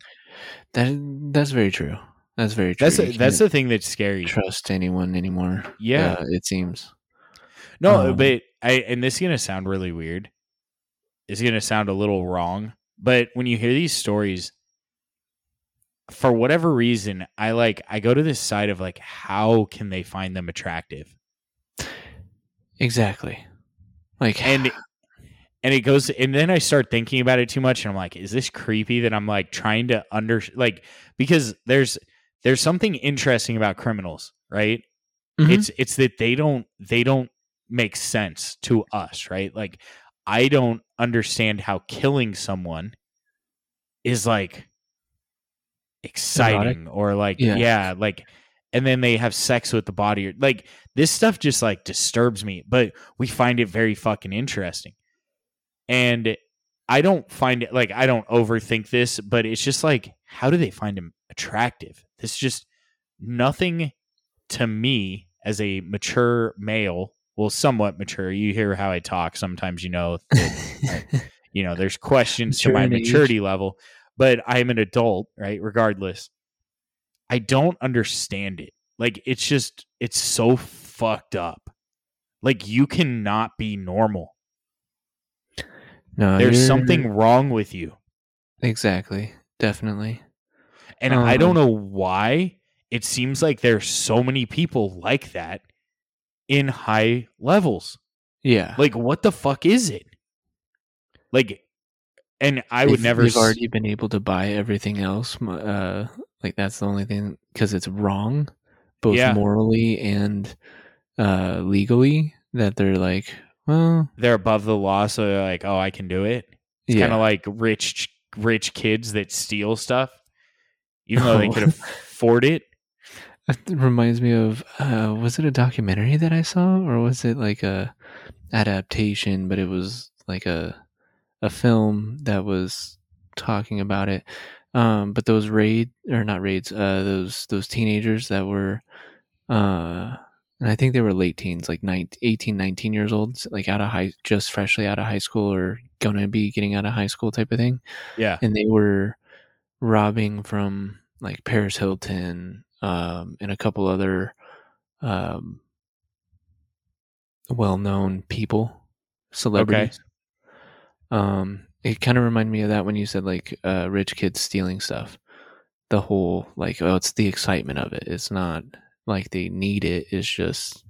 That that's very true that's very true. That's a, that's the thing that's scary. Trust anyone anymore. Yeah, uh, it seems. No, um, but I, and this is going to sound really weird. It's going to sound a little wrong. But when you hear these stories, for whatever reason, I like, I go to this side of like, how can they find them attractive? Exactly. Like, and, and it goes, and then I start thinking about it too much. And I'm like, is this creepy that I'm like trying to under, like, because there's, there's something interesting about criminals, right? Mm-hmm. It's, it's that they don't, they don't, makes sense to us, right? Like, I don't understand how killing someone is like exciting. Erotic. Or like, yeah. yeah, like, and then they have sex with the body. Or, like, this stuff just like disturbs me, but we find it very fucking interesting. And I don't find it like, I don't overthink this, but it's just like, how do they find him attractive? This just nothing to me as a mature male. Well, somewhat mature. You hear how I talk. Sometimes, you know, that, like, you know, there's questions to my maturity level, but I'm an adult, right? Regardless, I don't understand it. Like, it's just, it's so fucked up. Like, you cannot be normal. No, there's you're... something wrong with you. Exactly. Definitely. And um... I don't know why it seems like there's so many people like that in high levels. Yeah. Like, what the fuck is it? Like, and I would if never... You've s- already been able to buy everything else. Uh, like, that's the only thing, because it's wrong, both yeah. morally and uh, legally, that they're like, well... They're above the law, so they're like, oh, I can do it. It's yeah. kind of like rich rich kids that steal stuff, even though oh. they could afford it. It reminds me of, uh, was it a documentary that I saw, or was it like a adaptation, but it was like a a film that was talking about it. Um, but those raid or not raids, uh, those, those teenagers that were, uh, and I think they were late teens, like nineteen, eighteen, nineteen years old, like out of high, just freshly out of high school or going to be getting out of high school type of thing. Yeah. And they were robbing from like Paris Hilton, Um, and a couple other um, well-known people, celebrities. Okay. Um, it kind of reminded me of that when you said like uh, rich kids stealing stuff. The whole like, oh, it's the excitement of it. It's not like they need it. It's just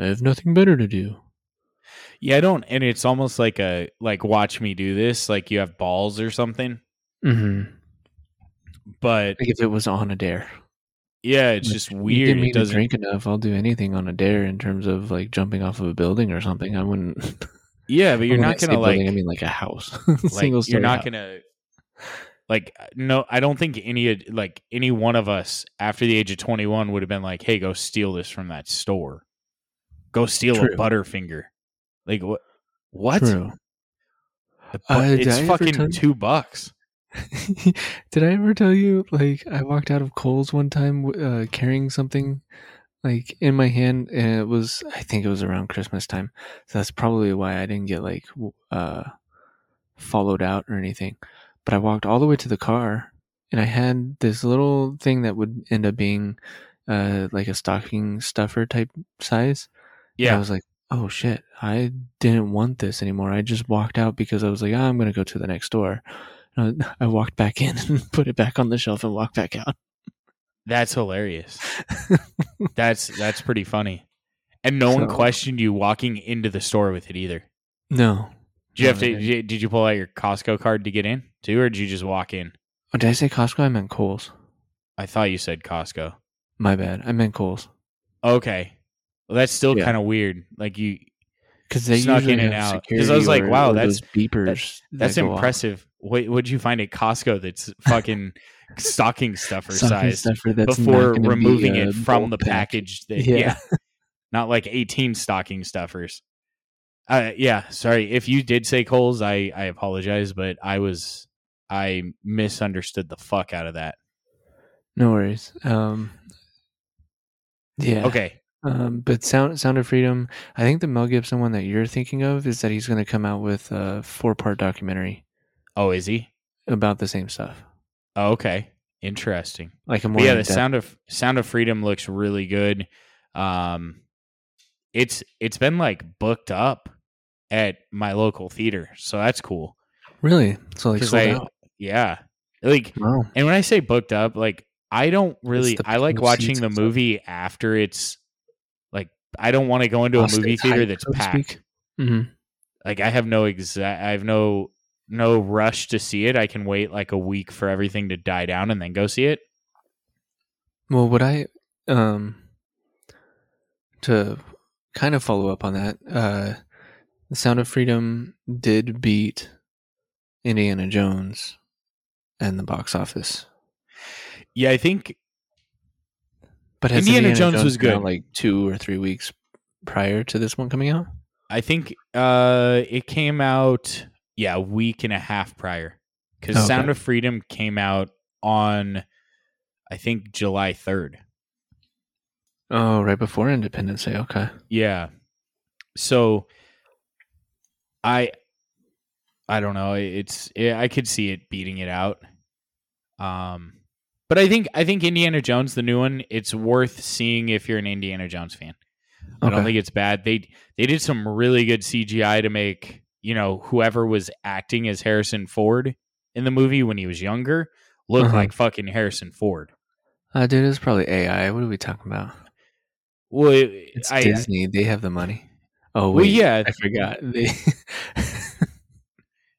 I have nothing better to do. Yeah, I don't. And it's almost like a like watch me do this. Like you have balls or something. Mm-hmm. But like if it was on a dare. Yeah, it's like, just weird. You give me it doesn't drink enough. I'll do anything on a dare in terms of like jumping off of a building or something. I wouldn't. Yeah, but you're not gonna like. Building, I mean, like a house, like, single story. You're not house. Gonna like. No, I don't think any like any one of us after the age of twenty-one would have been like, "Hey, go steal this from that store. Go steal True. A Butterfinger." Like what? What? True. But, uh, it's fucking time? two bucks. Did I ever tell you like I walked out of Kohl's one time uh, carrying something like in my hand, and it was, I think it was around Christmas time. So that's probably why I didn't get like uh, followed out or anything. But I walked all the way to the car, and I had this little thing that would end up being uh, like a stocking stuffer type size. Yeah. And I was like, oh shit, I didn't want this anymore. I just walked out because I was like, oh, I'm going to go to the next door. And I, I walked back in and put it back on the shelf and walked back out. That's hilarious. that's that's pretty funny. And no so, one questioned you walking into the store with it either. No. Did you have to? Did. did you pull out your Costco card to get in too, or did you just walk in? Oh, did I say Costco? I meant Kohl's. I thought you said Costco. My bad. I meant Kohl's. Okay. Well, that's still yeah. kind of weird. Like you, because they snuck in and out. Because I was like, or, wow, or that's beepers. That, that's that impressive. What would you find at Costco that's fucking stocking stuffer stocking size stuffer that's before removing be it from the package? That, yeah. yeah, not like eighteen stocking stuffers. Uh, yeah, sorry. If you did say Kohl's, I, I apologize, but I was I misunderstood the fuck out of that. No worries. Um, yeah. Okay. Um, but Sound Sound of Freedom, I think the Mel Gibson one that you're thinking of is that he's going to come out with a four-part documentary. Oh, is he? About the same stuff. Oh, okay. Interesting. Like a more yeah, the depth. Sound of Sound of Freedom looks really good. Um, it's it's been like booked up at my local theater, so that's cool. Really? So like sold I, out. Yeah. Like wow. And when I say booked up, like I don't really I like watching the movie stuff. After it's like I don't want to go into I'll a movie theater that's so packed. Mm-hmm. Like I have no exact I have no no rush to see it. I can wait like a week for everything to die down and then go see it. Well, what I um to kind of follow up on that, uh The Sound of Freedom did beat Indiana Jones and the box office. Yeah, I think. But has Indiana, Indiana Jones, Jones was good like two or three weeks prior to this one coming out. I think uh, it came out, yeah, a week and a half prior, because okay. Sound of Freedom came out on, I think, July third. Oh, right before Independence Day. Okay. Yeah. So I. I don't know. It's it, I could see it beating it out, um, but I think I think Indiana Jones, the new one, it's worth seeing if you're an Indiana Jones fan. Okay. I don't think it's bad. They they did some really good C G I to make, you know, whoever was acting as Harrison Ford in the movie when he was younger look uh-huh. like fucking Harrison Ford. Uh, dude, it's probably A I. What are we talking about? Well, it, it's I, Disney. They have the money. Oh, wait, well, yeah, I forgot. They.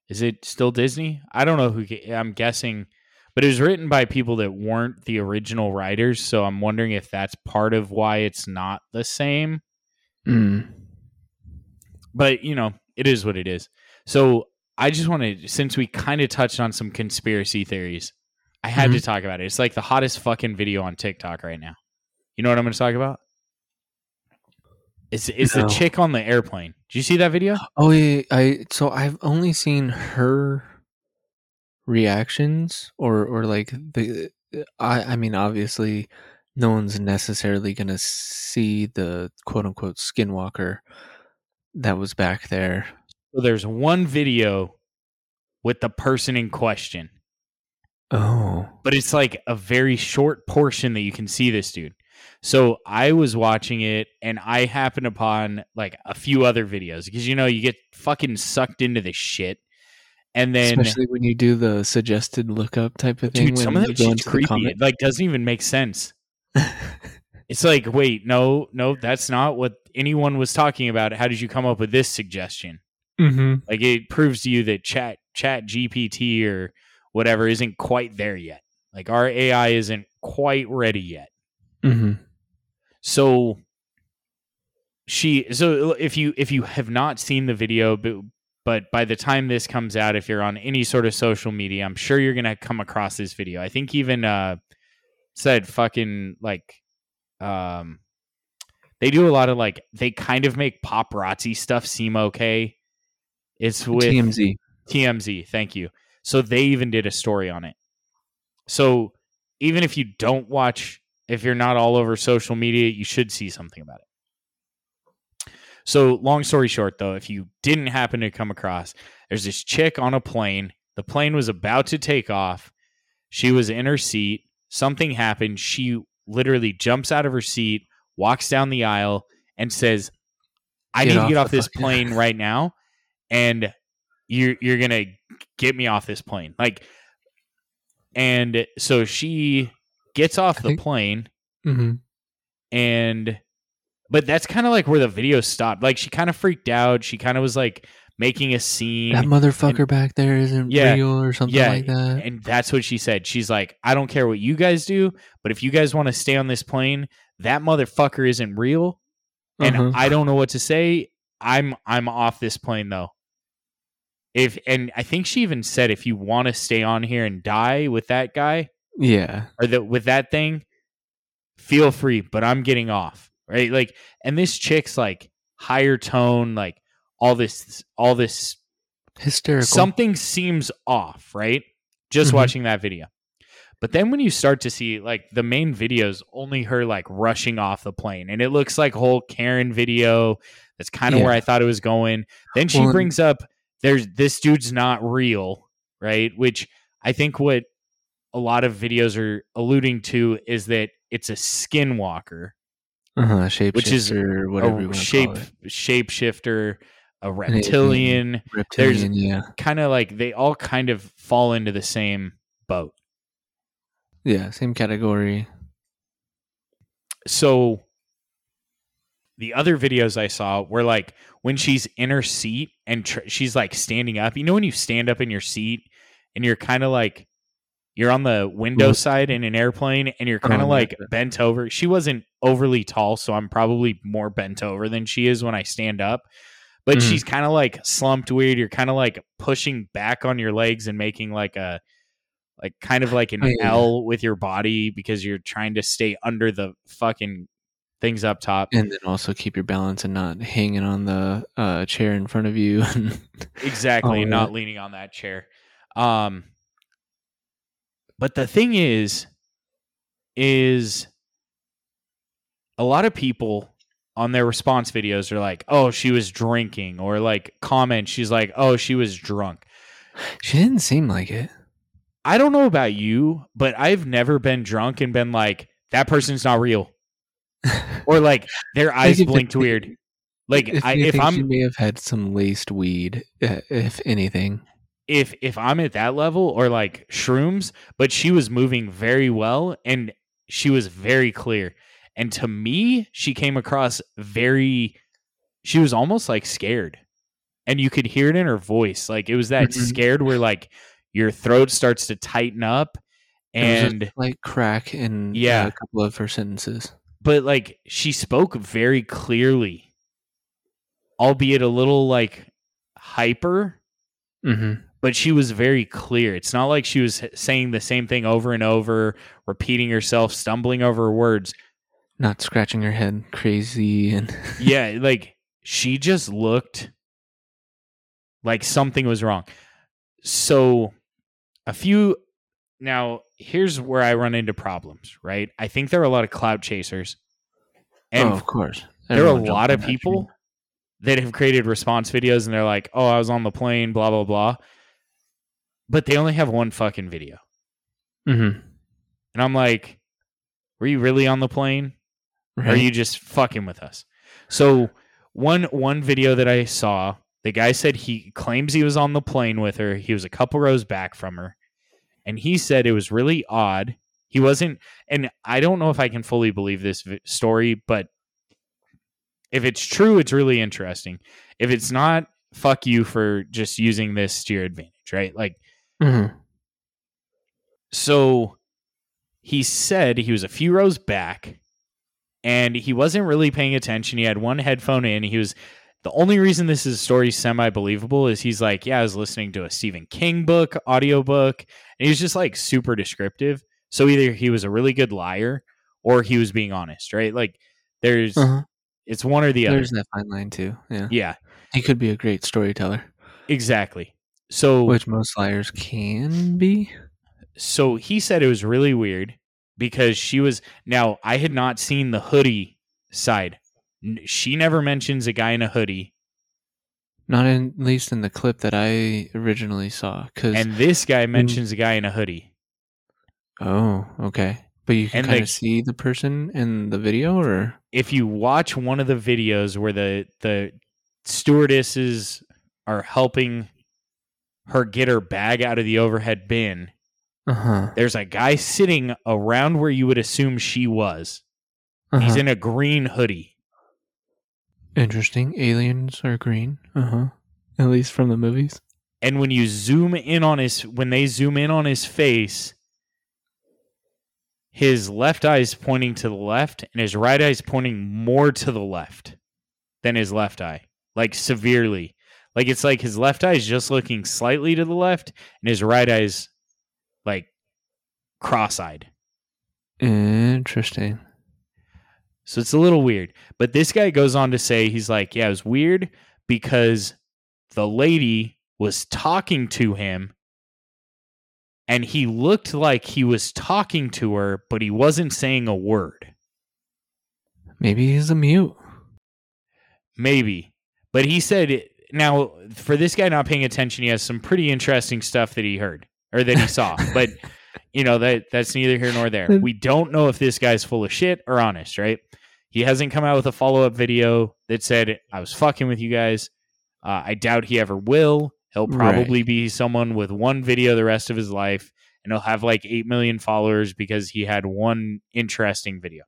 Is it still Disney? I don't know who, I'm guessing, but it was written by people that weren't the original writers, so I'm wondering if that's part of why it's not the same. Mm. But, you know, it is what it is. So I just wanted, since we kind of touched on some conspiracy theories, I had mm-hmm. to talk about it. It's like the hottest fucking video on TikTok right now. You know what I'm going to talk about? It's it's no. the chick on the airplane. Did you see that video? Oh yeah, I so I've only seen her reactions or or like the I I mean obviously no one's necessarily gonna see the quote unquote skinwalker that was back there. So there's one video with the person in question. Oh, but it's like a very short portion that you can see this dude. So I was watching it and I happened upon like a few other videos because, you know, you get fucking sucked into this shit. And then especially when you do the suggested lookup type of thing. Dude, some of that shit's creepy. It like doesn't even make sense. It's like, wait, no, no, that's not what anyone was talking about. How did you come up with this suggestion? Mm-hmm. Like it proves to you that chat, chat G P T or whatever isn't quite there yet. Like our A I isn't quite ready yet. Mm-hmm. So she, so if you if you have not seen the video, but, but by the time this comes out, if you're on any sort of social media, I'm sure you're gonna come across this video. I think even uh, said fucking like, um, they do a lot of like they kind of make paparazzi stuff seem okay. It's with T M Z. T M Z, thank you. So they even did a story on it. So even if you don't watch If you're not all over social media, you should see something about it. So long story short, though, if you didn't happen to come across, there's this chick on a plane. The plane was about to take off. She was in her seat. Something happened. She literally jumps out of her seat, walks down the aisle, and says, I need to get off this plane right now, and you're, you're going to get me off this plane. Like, and so she gets off the plane, mm-hmm. and but that's kind of like where the video stopped. Like, she kind of freaked out. She kind of was like making a scene. That motherfucker and, back there isn't yeah, real or something yeah, like that. And that's what she said. She's like, I don't care what you guys do, but if you guys want to stay on this plane, that motherfucker isn't real. And uh-huh. I don't know what to say. I'm I'm off this plane, though. If and I think she even said, if you want to stay on here and die with that guy, yeah, or that with that thing, feel free. But I'm getting off, right? Like, and this chick's like higher tone, like all this, all this hysterical. Something seems off, right? Just mm-hmm. watching that video. But then when you start to see, like, the main videos, only her, like, rushing off the plane. And it looks like a whole Karen video. That's kind of yeah. where I thought it was going. Then she well, brings up, there's this dude's not real, right? Which I think what a lot of videos are alluding to is that it's a skinwalker. Uh-huh, shape which is or whatever a you want to shape, call it. Shapeshifter, a reptilian. An reptilian, there's yeah. kind of like, they all kind of fall into the same boat. Yeah, same category. So the other videos I saw were like when she's in her seat and tr- she's like standing up. You know when you stand up in your seat and you're kind of like, you're on the window side in an airplane and you're kind of oh, like yeah. bent over. She wasn't overly tall, so I'm probably more bent over than she is when I stand up. But mm. she's kind of like slumped weird. You're kind of like pushing back on your legs and making like a... Like kind of like an oh, yeah. L with your body because you're trying to stay under the fucking things up top. And then also keep your balance and not hanging on the uh, chair in front of you. Exactly. Oh, not yeah. leaning on that chair. Um, but the thing is, is a lot of people on their response videos are like, oh, she was drinking, or like comments. She's like, oh, she was drunk. She didn't seem like it. I don't know about you, but I've never been drunk and been like, that person's not real. Or like, their eyes blinked weird. Like, if, I, if I'm... She may have had some laced weed, uh, if anything. If if I'm at that level, or like shrooms, but she was moving very well, and she was very clear. And to me, she came across very... She was almost like scared. And you could hear it in her voice. Like, it was that scared where like... Your throat starts to tighten up, and like crack in yeah. a couple of her sentences. But like, she spoke very clearly, albeit a little like hyper, mm-hmm. but she was very clear. It's not like she was saying the same thing over and over, repeating herself, stumbling over her words, not scratching her head crazy. And yeah, like she just looked like something was wrong. So a few, now here's where I run into problems, right? I think there are a lot of clout chasers. And oh, of course. There are a lot of people that have created response videos and they're like, oh, I was on the plane, blah, blah, blah. But they only have one fucking video. Mm-hmm. And I'm like, were you really on the plane? Right. Or are you just fucking with us? So one one video that I saw, the guy said he claims he was on the plane with her. He was a couple rows back from her. And he said it was really odd. He wasn't, and I don't know if I can fully believe this v- story, but if it's true, it's really interesting. If it's not, fuck you for just using this to your advantage, right? Like, mm-hmm. So he said he was a few rows back and he wasn't really paying attention. He had one headphone in. He was... The only reason this is a story semi-believable is he's like, yeah, I was listening to a Stephen King book, audiobook, and he was just like super descriptive. So either he was a really good liar or he was being honest, right? Like there's, uh-huh. it's one or the other. There's that fine line too. Yeah. Yeah. He could be a great storyteller. Exactly. So, which most liars can be. So he said it was really weird because she was, now I had not seen the hoodie side. She never mentions a guy in a hoodie. Not in, at least in the clip that I originally saw. Cause and this guy mentions in, a guy in a hoodie. Oh, okay. But you can kind of see the person in the video, or? If you watch one of the videos where the, the stewardesses are helping her get her bag out of the overhead bin, uh-huh. there's a guy sitting around where you would assume she was. Uh-huh. He's in a green hoodie. Interesting. Aliens are green. Uh-huh. At least from the movies. And when you zoom in on his, when they zoom in on his face, his left eye is pointing to the left and his right eye is pointing more to the left than his left eye. Like severely. Like it's like his left eye is just looking slightly to the left and his right eye is like cross-eyed. Interesting. So it's a little weird. But this guy goes on to say, he's like, yeah, it was weird because the lady was talking to him and he looked like he was talking to her, but he wasn't saying a word. Maybe he's a mute. Maybe. But he said, now, for this guy not paying attention, he has some pretty interesting stuff that he heard or that he saw. But, you know, that that's neither here nor there. We don't know if this guy's full of shit or honest, right? He hasn't come out with a follow-up video that said, I was fucking with you guys. Uh, I doubt he ever will. He'll probably right. be someone with one video the rest of his life, and he'll have like eight million followers because he had one interesting video.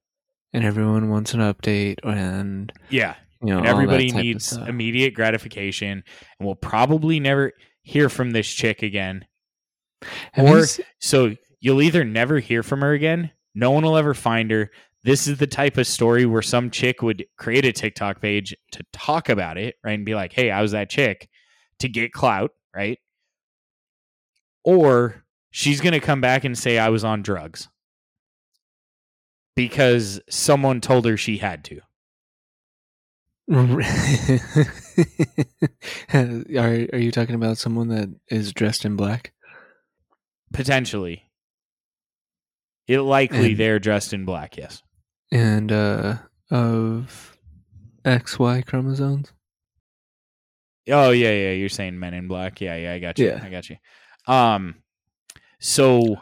And everyone wants an update. And yeah, you know, and everybody needs immediate gratification, and we'll probably never hear from this chick again. Have or you seen- So you'll either never hear from her again. No one will ever find her. This is the type of story where some chick would create a TikTok page to talk about it, right? And be like, hey, I was that chick, to get clout, right? Or she's going to come back and say I was on drugs because someone told her she had to. Are, are you talking about someone that is dressed in black? Potentially. It likely and, they're dressed in black, yes. And uh, of X Y chromosomes? Oh, yeah, yeah. You're saying Men in Black. Yeah, yeah, I got you. Yeah. I got you. Um, so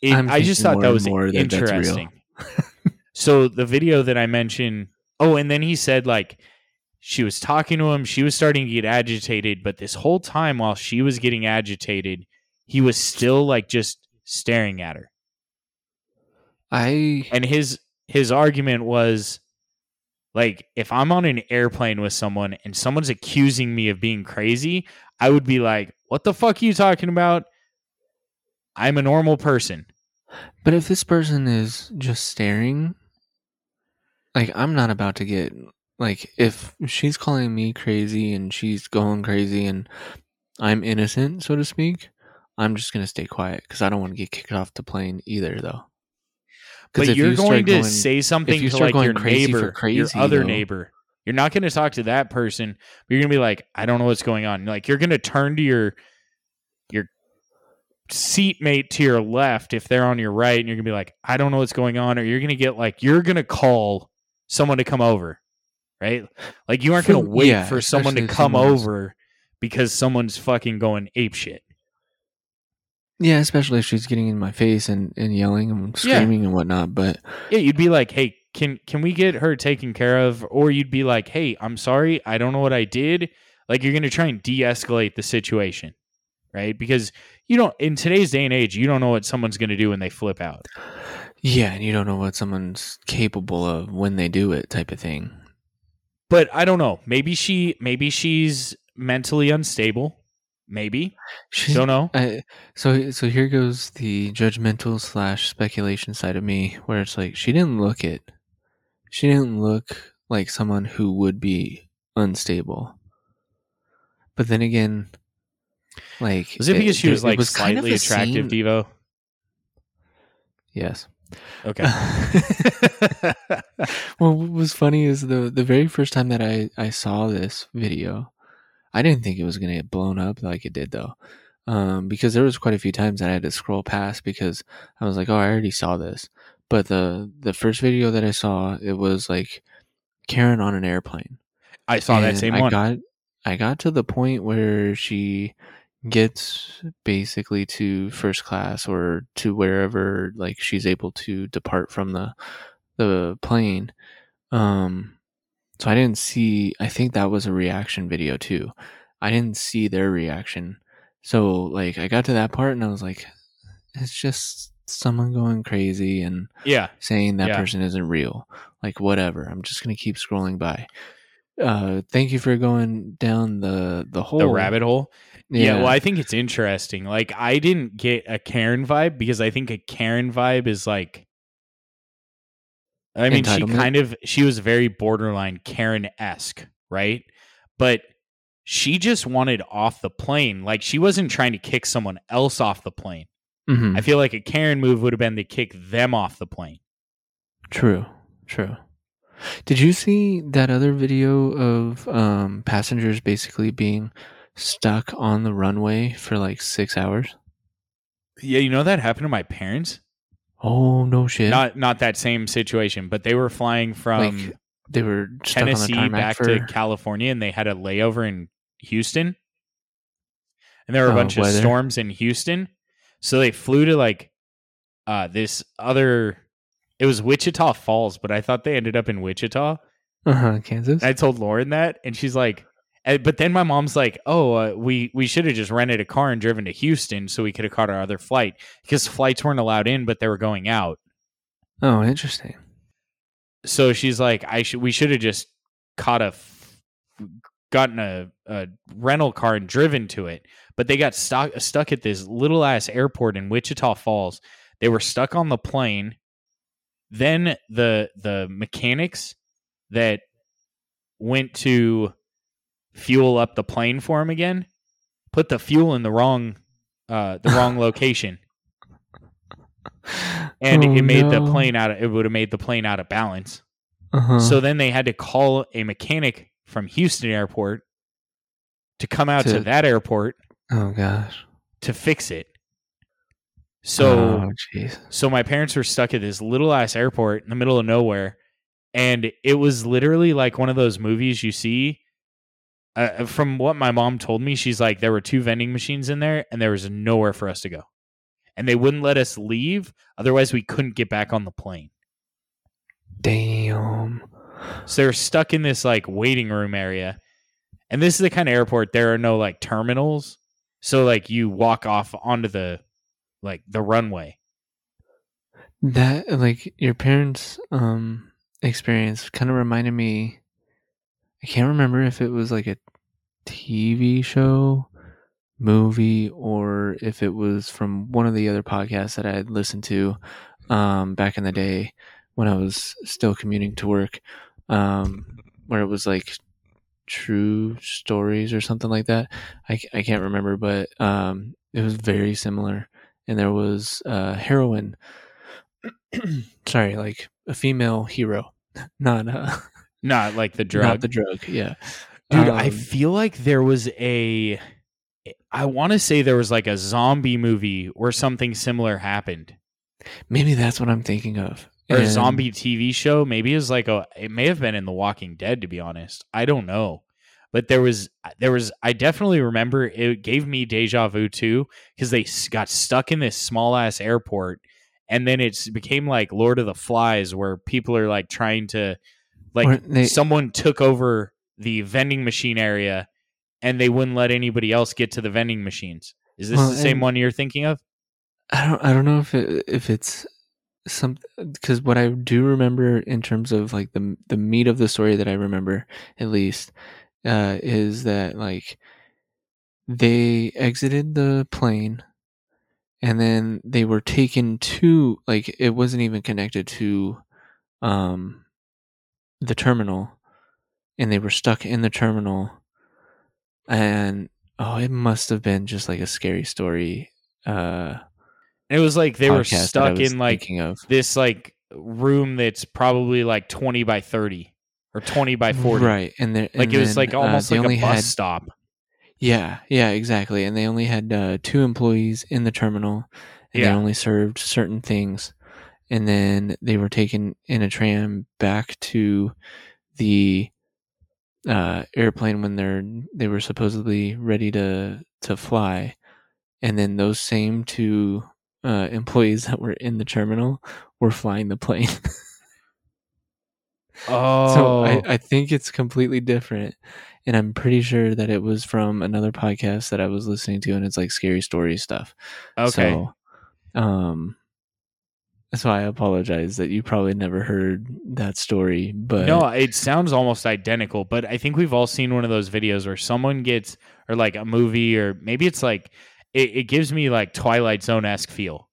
it, I just thought that was interesting. That so the video that I mentioned, oh, and then he said, like, she was talking to him. She was starting to get agitated, but this whole time while she was getting agitated, he was still, like, just staring at her. I And his his argument was, like, if I'm on an airplane with someone and someone's accusing me of being crazy, I would be like, what the fuck are you talking about? I'm a normal person. But if this person is just staring, like, I'm not about to get, like, if she's calling me crazy and she's going crazy and I'm innocent, so to speak, I'm just going to stay quiet because I don't want to get kicked off the plane either, though. But you're you going to going, say something you to like your neighbor, crazy, your other though. neighbor. You're not going to talk to that person, but you're going to be like, I don't know what's going on. Like, you're going to turn to your your seatmate to your left if they're on your right, and you're going to be like, I don't know what's going on. Or you're going to get like, you're going to call someone to come over, right? Like, you aren't going to wait yeah, for someone to come over because someone's fucking going apeshit. Yeah, especially if she's getting in my face and, and yelling and screaming yeah. and whatnot. But yeah, you'd be like, hey, can can we get her taken care of? Or you'd be like, hey, I'm sorry. I don't know what I did. Like, you're going to try and de-escalate the situation, right? Because you don't, in today's day and age, you don't know what someone's going to do when they flip out. Yeah, and you don't know what someone's capable of when they do it type of thing. But I don't know. Maybe she, maybe she's mentally unstable. Maybe. She, Don't know. I, so so here goes the judgmental slash speculation side of me, where it's like, she didn't look it. She didn't look like someone who would be unstable. But then again, like... Was it because it, she was, it, like, it was slightly kind of attractive, same... Devo? Yes. Okay. Well, what was funny is the, the very first time that I, I saw this video... I didn't think it was going to get blown up like it did, though. um, because there was quite a few times that I had to scroll past because I was like, oh, I already saw this. But the, the first video that I saw, it was like Karen on an airplane. I saw and that same I one. Got, I got to the point where she gets basically to first class or to wherever, like, she's able to depart from the the plane. Um, so I didn't see, I think that was a reaction video too. I didn't see their reaction. So like I got to that part and I was like, it's just someone going crazy and yeah, saying that yeah. person isn't real. Like, whatever. I'm just going to keep scrolling by. Uh, thank you for going down the, the hole. The rabbit hole. Yeah. yeah. Well, I think it's interesting. Like, I didn't get a Karen vibe because I think a Karen vibe is like, I mean, she kind of, she was very borderline Karen-esque, right? But she just wanted off the plane. Like, she wasn't trying to kick someone else off the plane. Mm-hmm. I feel like a Karen move would have been to kick them off the plane. True, true. Did you see that other video of um, passengers basically being stuck on the runway for like six hours? Yeah, you know that happened to my parents? Oh, no shit. Not not that same situation, but they were flying from like they were Tennessee on the back for... to California, and they had a layover in Houston. And there were a oh, bunch weather. of storms in Houston. So they flew to like uh, this other... It was Wichita Falls, but I thought they ended up in Wichita. Uh-huh, Kansas. I told Lauren that, and she's like... But then my mom's like, oh, uh, we, we should have just rented a car and driven to Houston so we could have caught our other flight because flights weren't allowed in, but they were going out. Oh, interesting. So she's like, I should we should have just caught a f- gotten a, a rental car and driven to it. But they got stuck stuck at this little ass airport in Wichita Falls. They were stuck on the plane. Then the the mechanics that went to fuel up the plane for him again, put the fuel in the wrong uh the wrong location, and oh, it made no. the plane out of, it would have made the plane out of balance. Uh-huh. So then they had to call a mechanic from Houston airport to come out to, to that airport oh gosh to fix it. So oh, so my parents were stuck at this little ass airport in the middle of nowhere, and it was literally like one of those movies you see. Uh, from what my mom told me, she's like, there were two vending machines in there and there was nowhere for us to go. And they wouldn't let us leave. Otherwise, we couldn't get back on the plane. Damn. So they're stuck in this like waiting room area. And this is the kind of airport, there are no like terminals. So like you walk off onto the like the runway. That like your parents' um, experience kind of reminded me. I can't remember if it was like a T V show, movie, or if it was from one of the other podcasts that I had listened to um, back in the day when I was still commuting to work, um, where it was like true stories or something like that. I, I can't remember, but um, it was very similar. And there was uh, heroine, sorry, like a female hero, not a... Not like the drug. Not the drug, yeah. Dude, um, I feel like there was a... I want to say there was like a zombie movie where something similar happened. Maybe that's what I'm thinking of. Or and, a zombie T V show. Maybe it was like a... It may have been in The Walking Dead, to be honest. I don't know. But there was... there was. I definitely remember it gave me deja vu too, because they got stuck in this small-ass airport, and then it became like Lord of the Flies, where people are like trying to... Like they, someone took over the vending machine area and they wouldn't let anybody else get to the vending machines. Is this well, the same one you're thinking of? I don't I don't know if it, if it's some, because what I do remember in terms of like the the meat of the story that I remember at least uh, is that like they exited the plane and then they were taken to like it wasn't even connected to um the terminal, and they were stuck in the terminal, and oh, it must have been just like a scary story. Uh, it was like they were stuck in like this like room that's probably like twenty by thirty or twenty by forty, right? And there, like and it was then, like almost uh, like a bus had, stop. Yeah, yeah, exactly. And they only had uh, two employees in the terminal, and yeah. they only served certain things. And then they were taken in a tram back to the uh, airplane when they're they were supposedly ready to to fly. And then those same two uh, employees that were in the terminal were flying the plane. Oh, so I, I think it's completely different, and I'm pretty sure that it was from another podcast that I was listening to, and it's like scary story stuff. Okay, so, um, so I apologize that you probably never heard that story, but no, it sounds almost identical. But I think we've all seen one of those videos where someone gets, or like a movie, or maybe it's like it, it gives me like Twilight Zone-esque feel.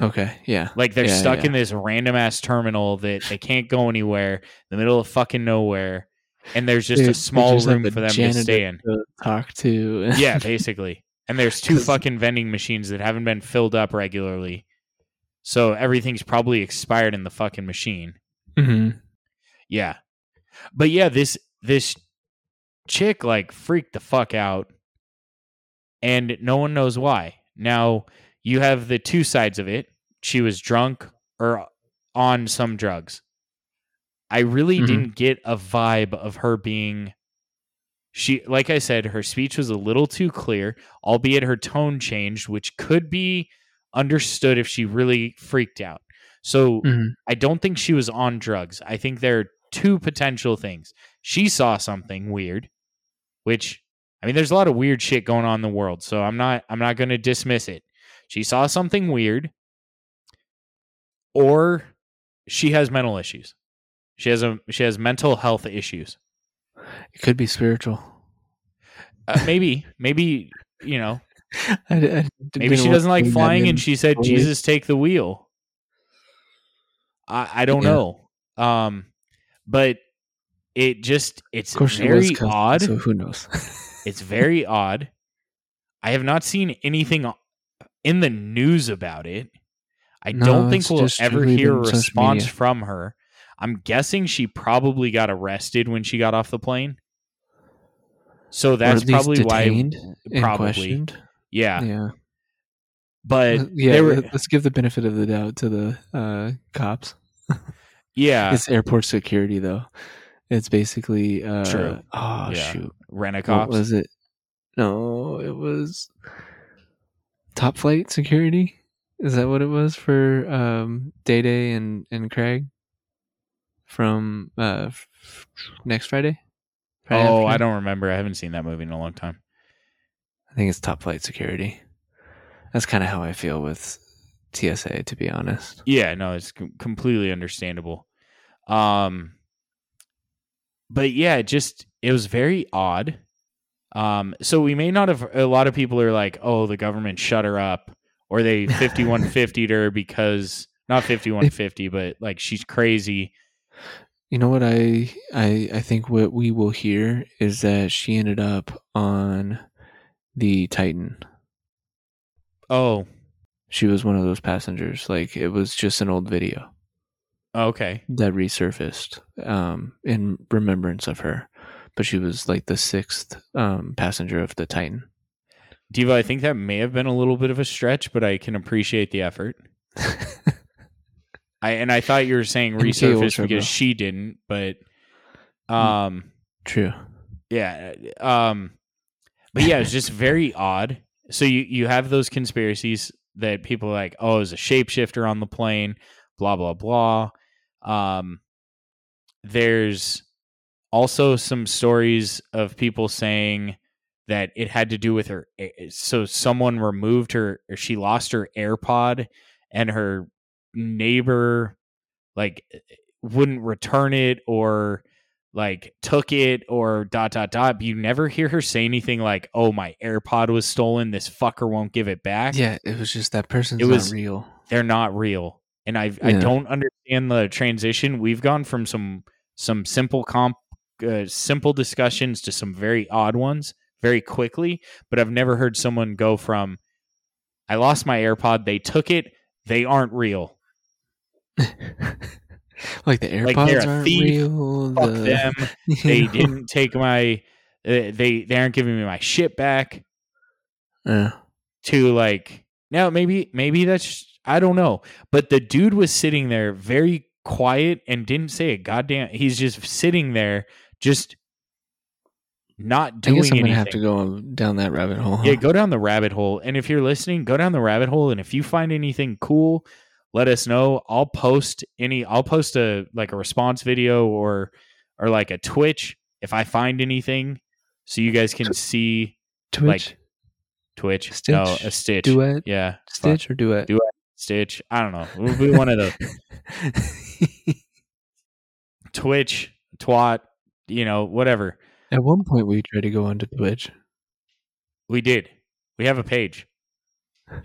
Okay, yeah. Like they're yeah, stuck yeah. in this random-ass terminal that they can't go anywhere, in the middle of fucking nowhere, and there's just they're, a small just room like for them to stay in. To talk to. Yeah, basically. And there's two fucking vending machines that haven't been filled up regularly, so everything's probably expired in the fucking machine. Mm-hmm. Yeah. But yeah, this this chick, like, freaked the fuck out, and no one knows why. Now... you have the two sides of it. She was drunk or on some drugs. I really mm-hmm. didn't get a vibe of her being... She, like I said, her speech was a little too clear, albeit her tone changed, which could be understood if she really freaked out. So mm-hmm. I don't think she was on drugs. I think there are two potential things. She saw something weird, which, I mean, there's a lot of weird shit going on in the world, so I'm not, I'm not going to dismiss it. She saw something weird, or she has mental issues. She has a she has mental health issues. It could be spiritual. Uh, maybe, maybe you know. I, I maybe she doesn't like flying, and she said, "Jesus, take the wheel." I I don't yeah. know, um, but it just it's very it odd. So who knows? It's very odd. I have not seen anything in the news about it. I no, don't think we'll ever hear a response from her. I'm guessing she probably got arrested when she got off the plane. So that's probably why. Probably. Yeah. Yeah. But yeah, they were, let's give the benefit of the doubt to the uh, cops. Yeah. It's airport security, though. It's basically. Uh, True. Oh, yeah. Shoot. Rent-a-cops. What was it? No, it was. Top Flight security? Is that what it was for um, Day Day and, and Craig from uh, f- next Friday? Friday oh, afternoon? I don't remember. I haven't seen that movie in a long time. I think it's Top Flight security. That's kind of how I feel with T S A, to be honest. Yeah, no, it's com- completely understandable. Um, but yeah, it just it was very odd. Um, so we may not have, a lot of people are like, oh, the government shut her up, or they fifty-one fifty'd her because, not fifty-one fifty, but like she's crazy. You know what I, I, I think what we will hear is that she ended up on the Titan. Oh. She was one of those passengers. Like it was just an old video. Okay. That resurfaced, um, in remembrance of her. But she was like the sixth um, passenger of the Titan. Diva, I think that may have been a little bit of a stretch, but I can appreciate the effort. I and I thought you were saying resurfaced because she didn't, but um, true. Yeah, um, but yeah, it's just very odd. So you you have those conspiracies that people are like, oh, it was a shapeshifter on the plane, blah blah blah. Um, there's. Also, some stories of people saying that it had to do with her. So someone removed her, or she lost her AirPod, and her neighbor like wouldn't return it, or like took it, or dot dot dot. You never hear her say anything like, "Oh, my AirPod was stolen. This fucker won't give it back." Yeah, it was just that person's it was, not real. They're not real, and I yeah. I don't understand the transition. We've gone from some some simple comp. Uh, simple discussions to some very odd ones very quickly, but I've never heard someone go from I lost my AirPod, they took it, they aren't real. Like the AirPods like aren't real. Fuck the... them. They didn't take my They, they they aren't giving me my shit back. Yeah. To like now maybe maybe that's I don't know. But the dude was sitting there very quiet and didn't say a goddamn. He's just sitting there, just not doing anything. I guess I'm gonna have to go down that rabbit hole. Huh? Yeah, go down the rabbit hole. And if you're listening, go down the rabbit hole. And if you find anything cool, let us know. I'll post any. I'll post a like a response video or or like a Twitch if I find anything, so you guys can see Twitch. Like Twitch, Stitch. No, a Stitch, duet, yeah, Stitch Fuck. Or duet, duet, Stitch. I don't know. We'll be one of those. Twitch, twat, you know, whatever. At one point, we tried to go onto Twitch. We did. We have a page.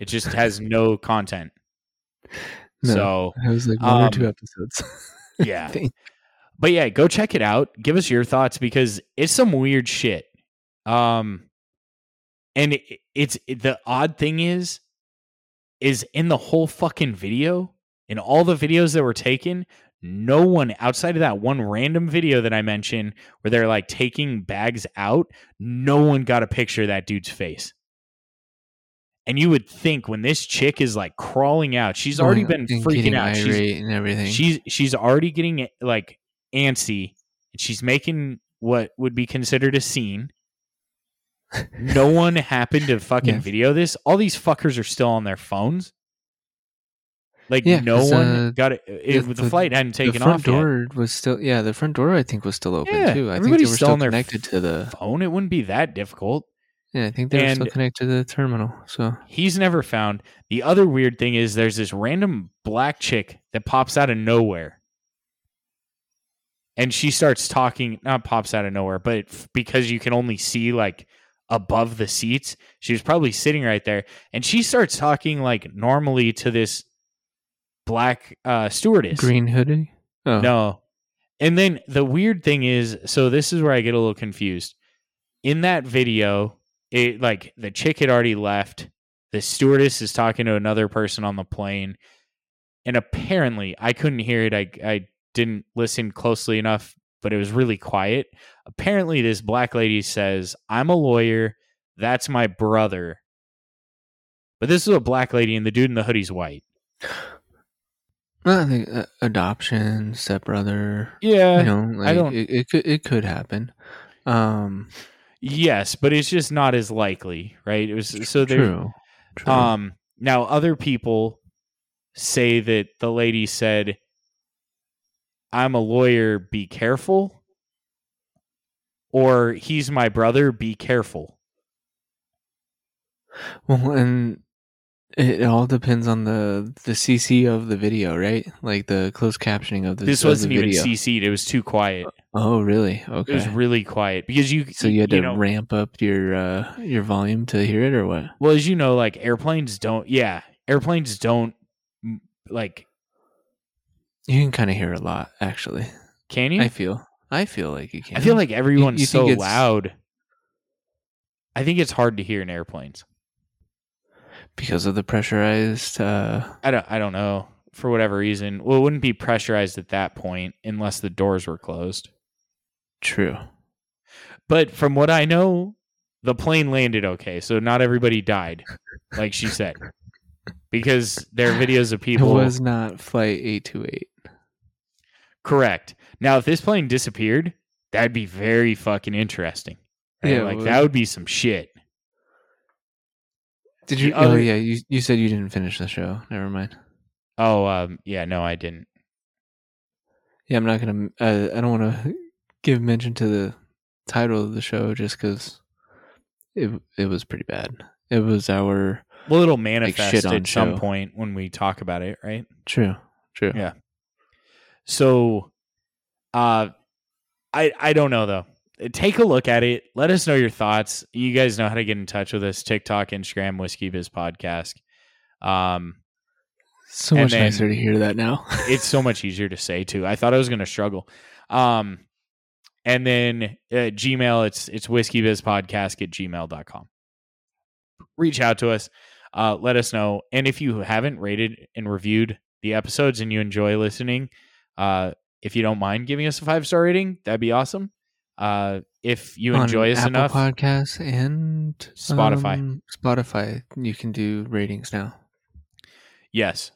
It just has no content. No, so it was like one um, or two episodes. Yeah. But yeah, go check it out. Give us your thoughts because it's some weird shit. Um, and it, it's it, the odd thing is, is in the whole fucking video, in all the videos that were taken, no one outside of that one random video that I mentioned where they're like taking bags out, no one got a picture of that dude's face. And you would think when this chick is like crawling out, she's already oh, been freaking out. She's, and everything. she's she's already getting like antsy, and she's making what would be considered a scene. No one happened to fucking yeah. video this. All these fuckers are still on their phones. Like yeah, no one uh, got it. it the, the flight hadn't taken off yet. The front door was still yeah. The front door I think was still open yeah, too. I think they were still, still connected to the phone. It wouldn't be that difficult. Yeah, I think they and were still connected to the terminal. So he's never found. The other weird thing is there's this random black chick that pops out of nowhere. And she starts talking, not pops out of nowhere, but because you can only see like above the seats, she was probably sitting right there. And she starts talking like normally to this black uh, stewardess. Green hoodie? Oh. No. And then the weird thing is, so this is where I get a little confused. In that video, it like the chick had already left. The stewardess is talking to another person on the plane. And apparently, I couldn't hear it. I I didn't listen closely enough, but it was really quiet. Apparently, this black lady says, "I'm a lawyer. That's my brother." But this is a black lady, and the dude in the hoodie's white. Well, I think uh, adoption, stepbrother. Yeah, you know, like, I don't. It, it could it could happen. Um. Yes, but it's just not as likely, right? It was so there. True. True. Um. Now, other people say that the lady said, "I'm a lawyer. Be careful," or "He's my brother. Be careful." Well, and it all depends on the the C C of the video, right? Like the closed captioning of the. This wasn't the even video. C C'd. It was too quiet. Oh, really? Okay. It was really quiet because you. So you had you to know, ramp up your uh, your volume to hear it, or what? Well, as you know, like airplanes don't. Yeah, airplanes don't. Like, you can kind of hear a lot, actually. Can you? I feel. I feel like you can. I feel like everyone's you, you so loud. I think it's hard to hear in airplanes because of the pressurized. Uh... I don't. I don't know for whatever reason. Well, it wouldn't be pressurized at that point unless the doors were closed. True. But from what I know, the plane landed okay, so not everybody died, like she said. Because there are videos of people... It was not Flight eight two eight. Correct. Now, if this plane disappeared, that'd be very fucking interesting. Right? Yeah, like, would. That would be some shit. Did you... Oh, oh yeah, you, you said you didn't finish the show. Never mind. Oh, um, yeah, no, I didn't. Yeah, I'm not going to... Uh, I don't want to... give mention to the title of the show just because it it was pretty bad. It was our well, it'll manifest like, at show. Some point when we talk about it, right? True, true. Yeah. So, uh, I I don't know though. Take a look at it. Let us know your thoughts. You guys know how to get in touch with us: TikTok, Instagram, Whiskey Biz Podcast. Um, so much nicer to hear that now. It's so much easier to say too. I thought I was going to struggle. Um. And then uh, Gmail, it's it's whiskey biz podcast at gmail dot com. Reach out to us. Uh, let us know. And if you haven't rated and reviewed the episodes and you enjoy listening, uh, if you don't mind giving us a five-star rating, that'd be awesome. Uh, if you enjoy us enough, Apple Podcasts and Spotify. Um, Spotify, you can do ratings now. Yes.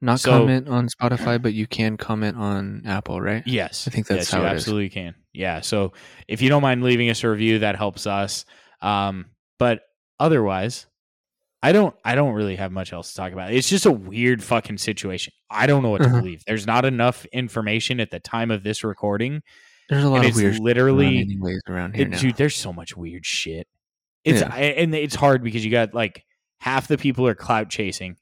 Not so, comment on Spotify, but you can comment on Apple, right? Yes. I think that's yes, how you it absolutely is. Can. Yeah. So if you don't mind leaving us a review, that helps us. Um, but otherwise, I don't I don't really have much else to talk about. It's just a weird fucking situation. I don't know what to uh-huh. believe. There's not enough information at the time of this recording. There's a lot and of weird literally ways around here it, now. Dude, there's so much weird shit. It's yeah. I, and it's hard because you got like half the people are clout chasing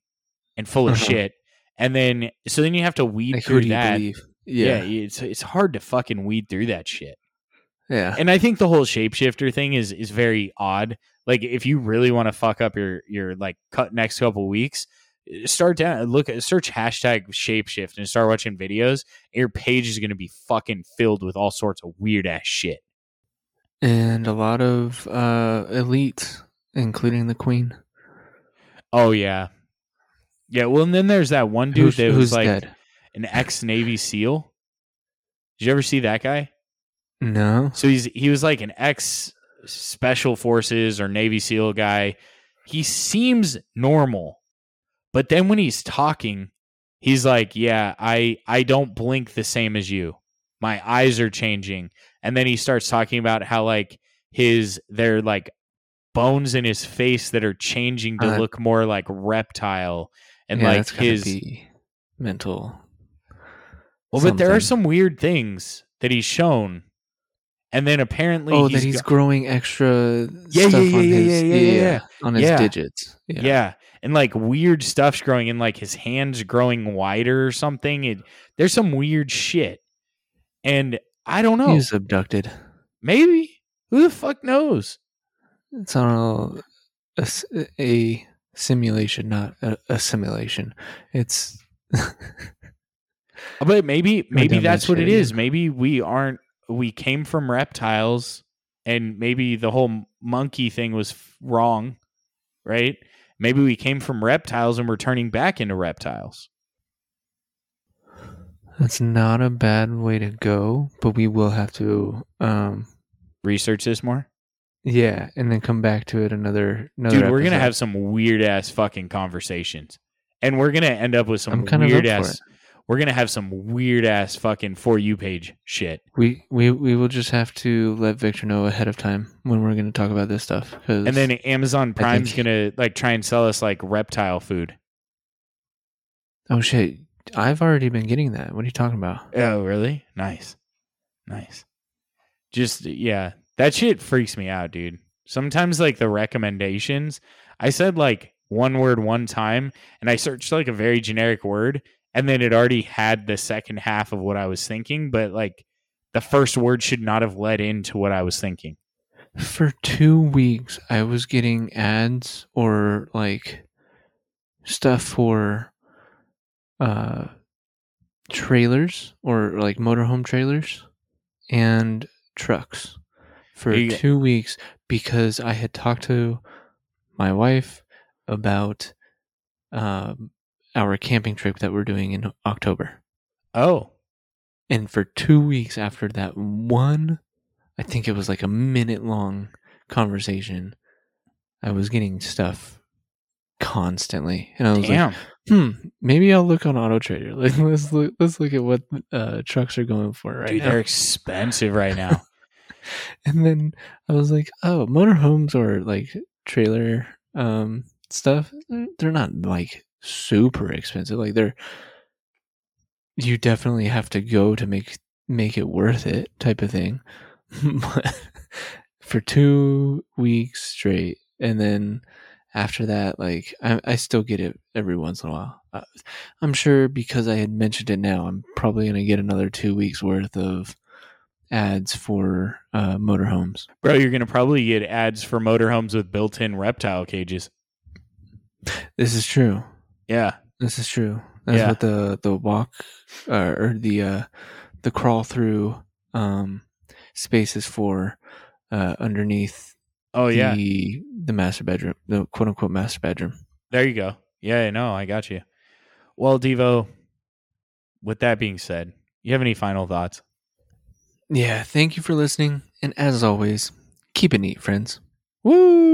and full of uh-huh. shit. And then, so then you have to weed like, through that. Yeah. yeah, it's it's hard to fucking weed through that shit. Yeah, and I think the whole shapeshifter thing is is very odd. Like, if you really want to fuck up your your like cut next couple weeks, start down look at search hashtag shapeshift and start watching videos. Your page is going to be fucking filled with all sorts of weird ass shit and a lot of uh, elites, including the queen. Oh yeah. Yeah, well, and then there's that one dude who's, that was like dead? An ex-Navy SEAL. Did you ever see that guy? No. So he's he was like an ex-Special Forces or Navy SEAL guy. He seems normal, but then when he's talking, he's like, yeah, I, I don't blink the same as you. My eyes are changing. And then he starts talking about how like his, they're like bones in his face that are changing to uh, look more like reptile. And yeah, like his mental. Well, something. But there are some weird things that he's shown, and then apparently, oh, he's that he's go- growing extra yeah, stuff yeah, on yeah, his yeah, yeah, yeah, yeah. on his yeah. digits, yeah. yeah, and like weird stuff's growing, and like his hands growing wider or something. It, there's some weird shit, and I don't know. He's abducted, maybe. Who the fuck knows? It's on a. a, a simulation, not a, a simulation. It's but maybe maybe that's what it is. Maybe we aren't we came from reptiles, and maybe the whole monkey thing was wrong, right? Maybe we came from reptiles and we're turning back into reptiles. That's not a bad way to go, but we will have to um research this more. Yeah, and then come back to it another another Dude, we're episode. Gonna have some weird ass fucking conversations. And we're gonna end up with some weird ass we're gonna have some weird ass fucking For You page shit. We we we will just have to let Victor know ahead of time when we're gonna talk about this stuff. And then Amazon Prime's think... gonna like try and sell us like reptile food. Oh shit. I've already been getting that. What are you talking about? Oh really? Nice. Nice. Just yeah. That shit freaks me out, dude. Sometimes, like, the recommendations, I said, like, one word one time, and I searched, like, a very generic word, and then it already had the second half of what I was thinking, but, like, the first word should not have led into what I was thinking. For two weeks, I was getting ads or, like, stuff for uh, trailers or, like, motorhome trailers and trucks. For two weeks, because I had talked to my wife about um, our camping trip that we're doing in October. Oh. And for two weeks after that one, I think it was like a minute long conversation, I was getting stuff constantly. And I was Damn. like, hmm, maybe I'll look on Auto Trader. Like, let's look, let's look at what uh, trucks are going for right Dude, now. Dude, they're expensive right now. And then I was like, oh, motorhomes or like trailer um, stuff, they're not like super expensive. Like they're, you definitely have to go to make, make it worth it type of thing. But for two weeks straight. And then after that, like I, I still get it every once in a while. Uh, I'm sure because I had mentioned it now, I'm probably going to get another two weeks worth of ads for uh, motorhomes. Bro, you're going to probably get ads for motorhomes with built-in reptile cages. This is true. Yeah. This is true. That's yeah. what the, the walk uh, or the uh, the crawl-through um, spaces for uh, underneath oh, the, yeah. the master bedroom, the quote-unquote master bedroom. There you go. Yeah, no, I got you. Well, Devo, with that being said, you have any final thoughts? Yeah, thank you for listening. And as always, keep it neat, friends. Woo!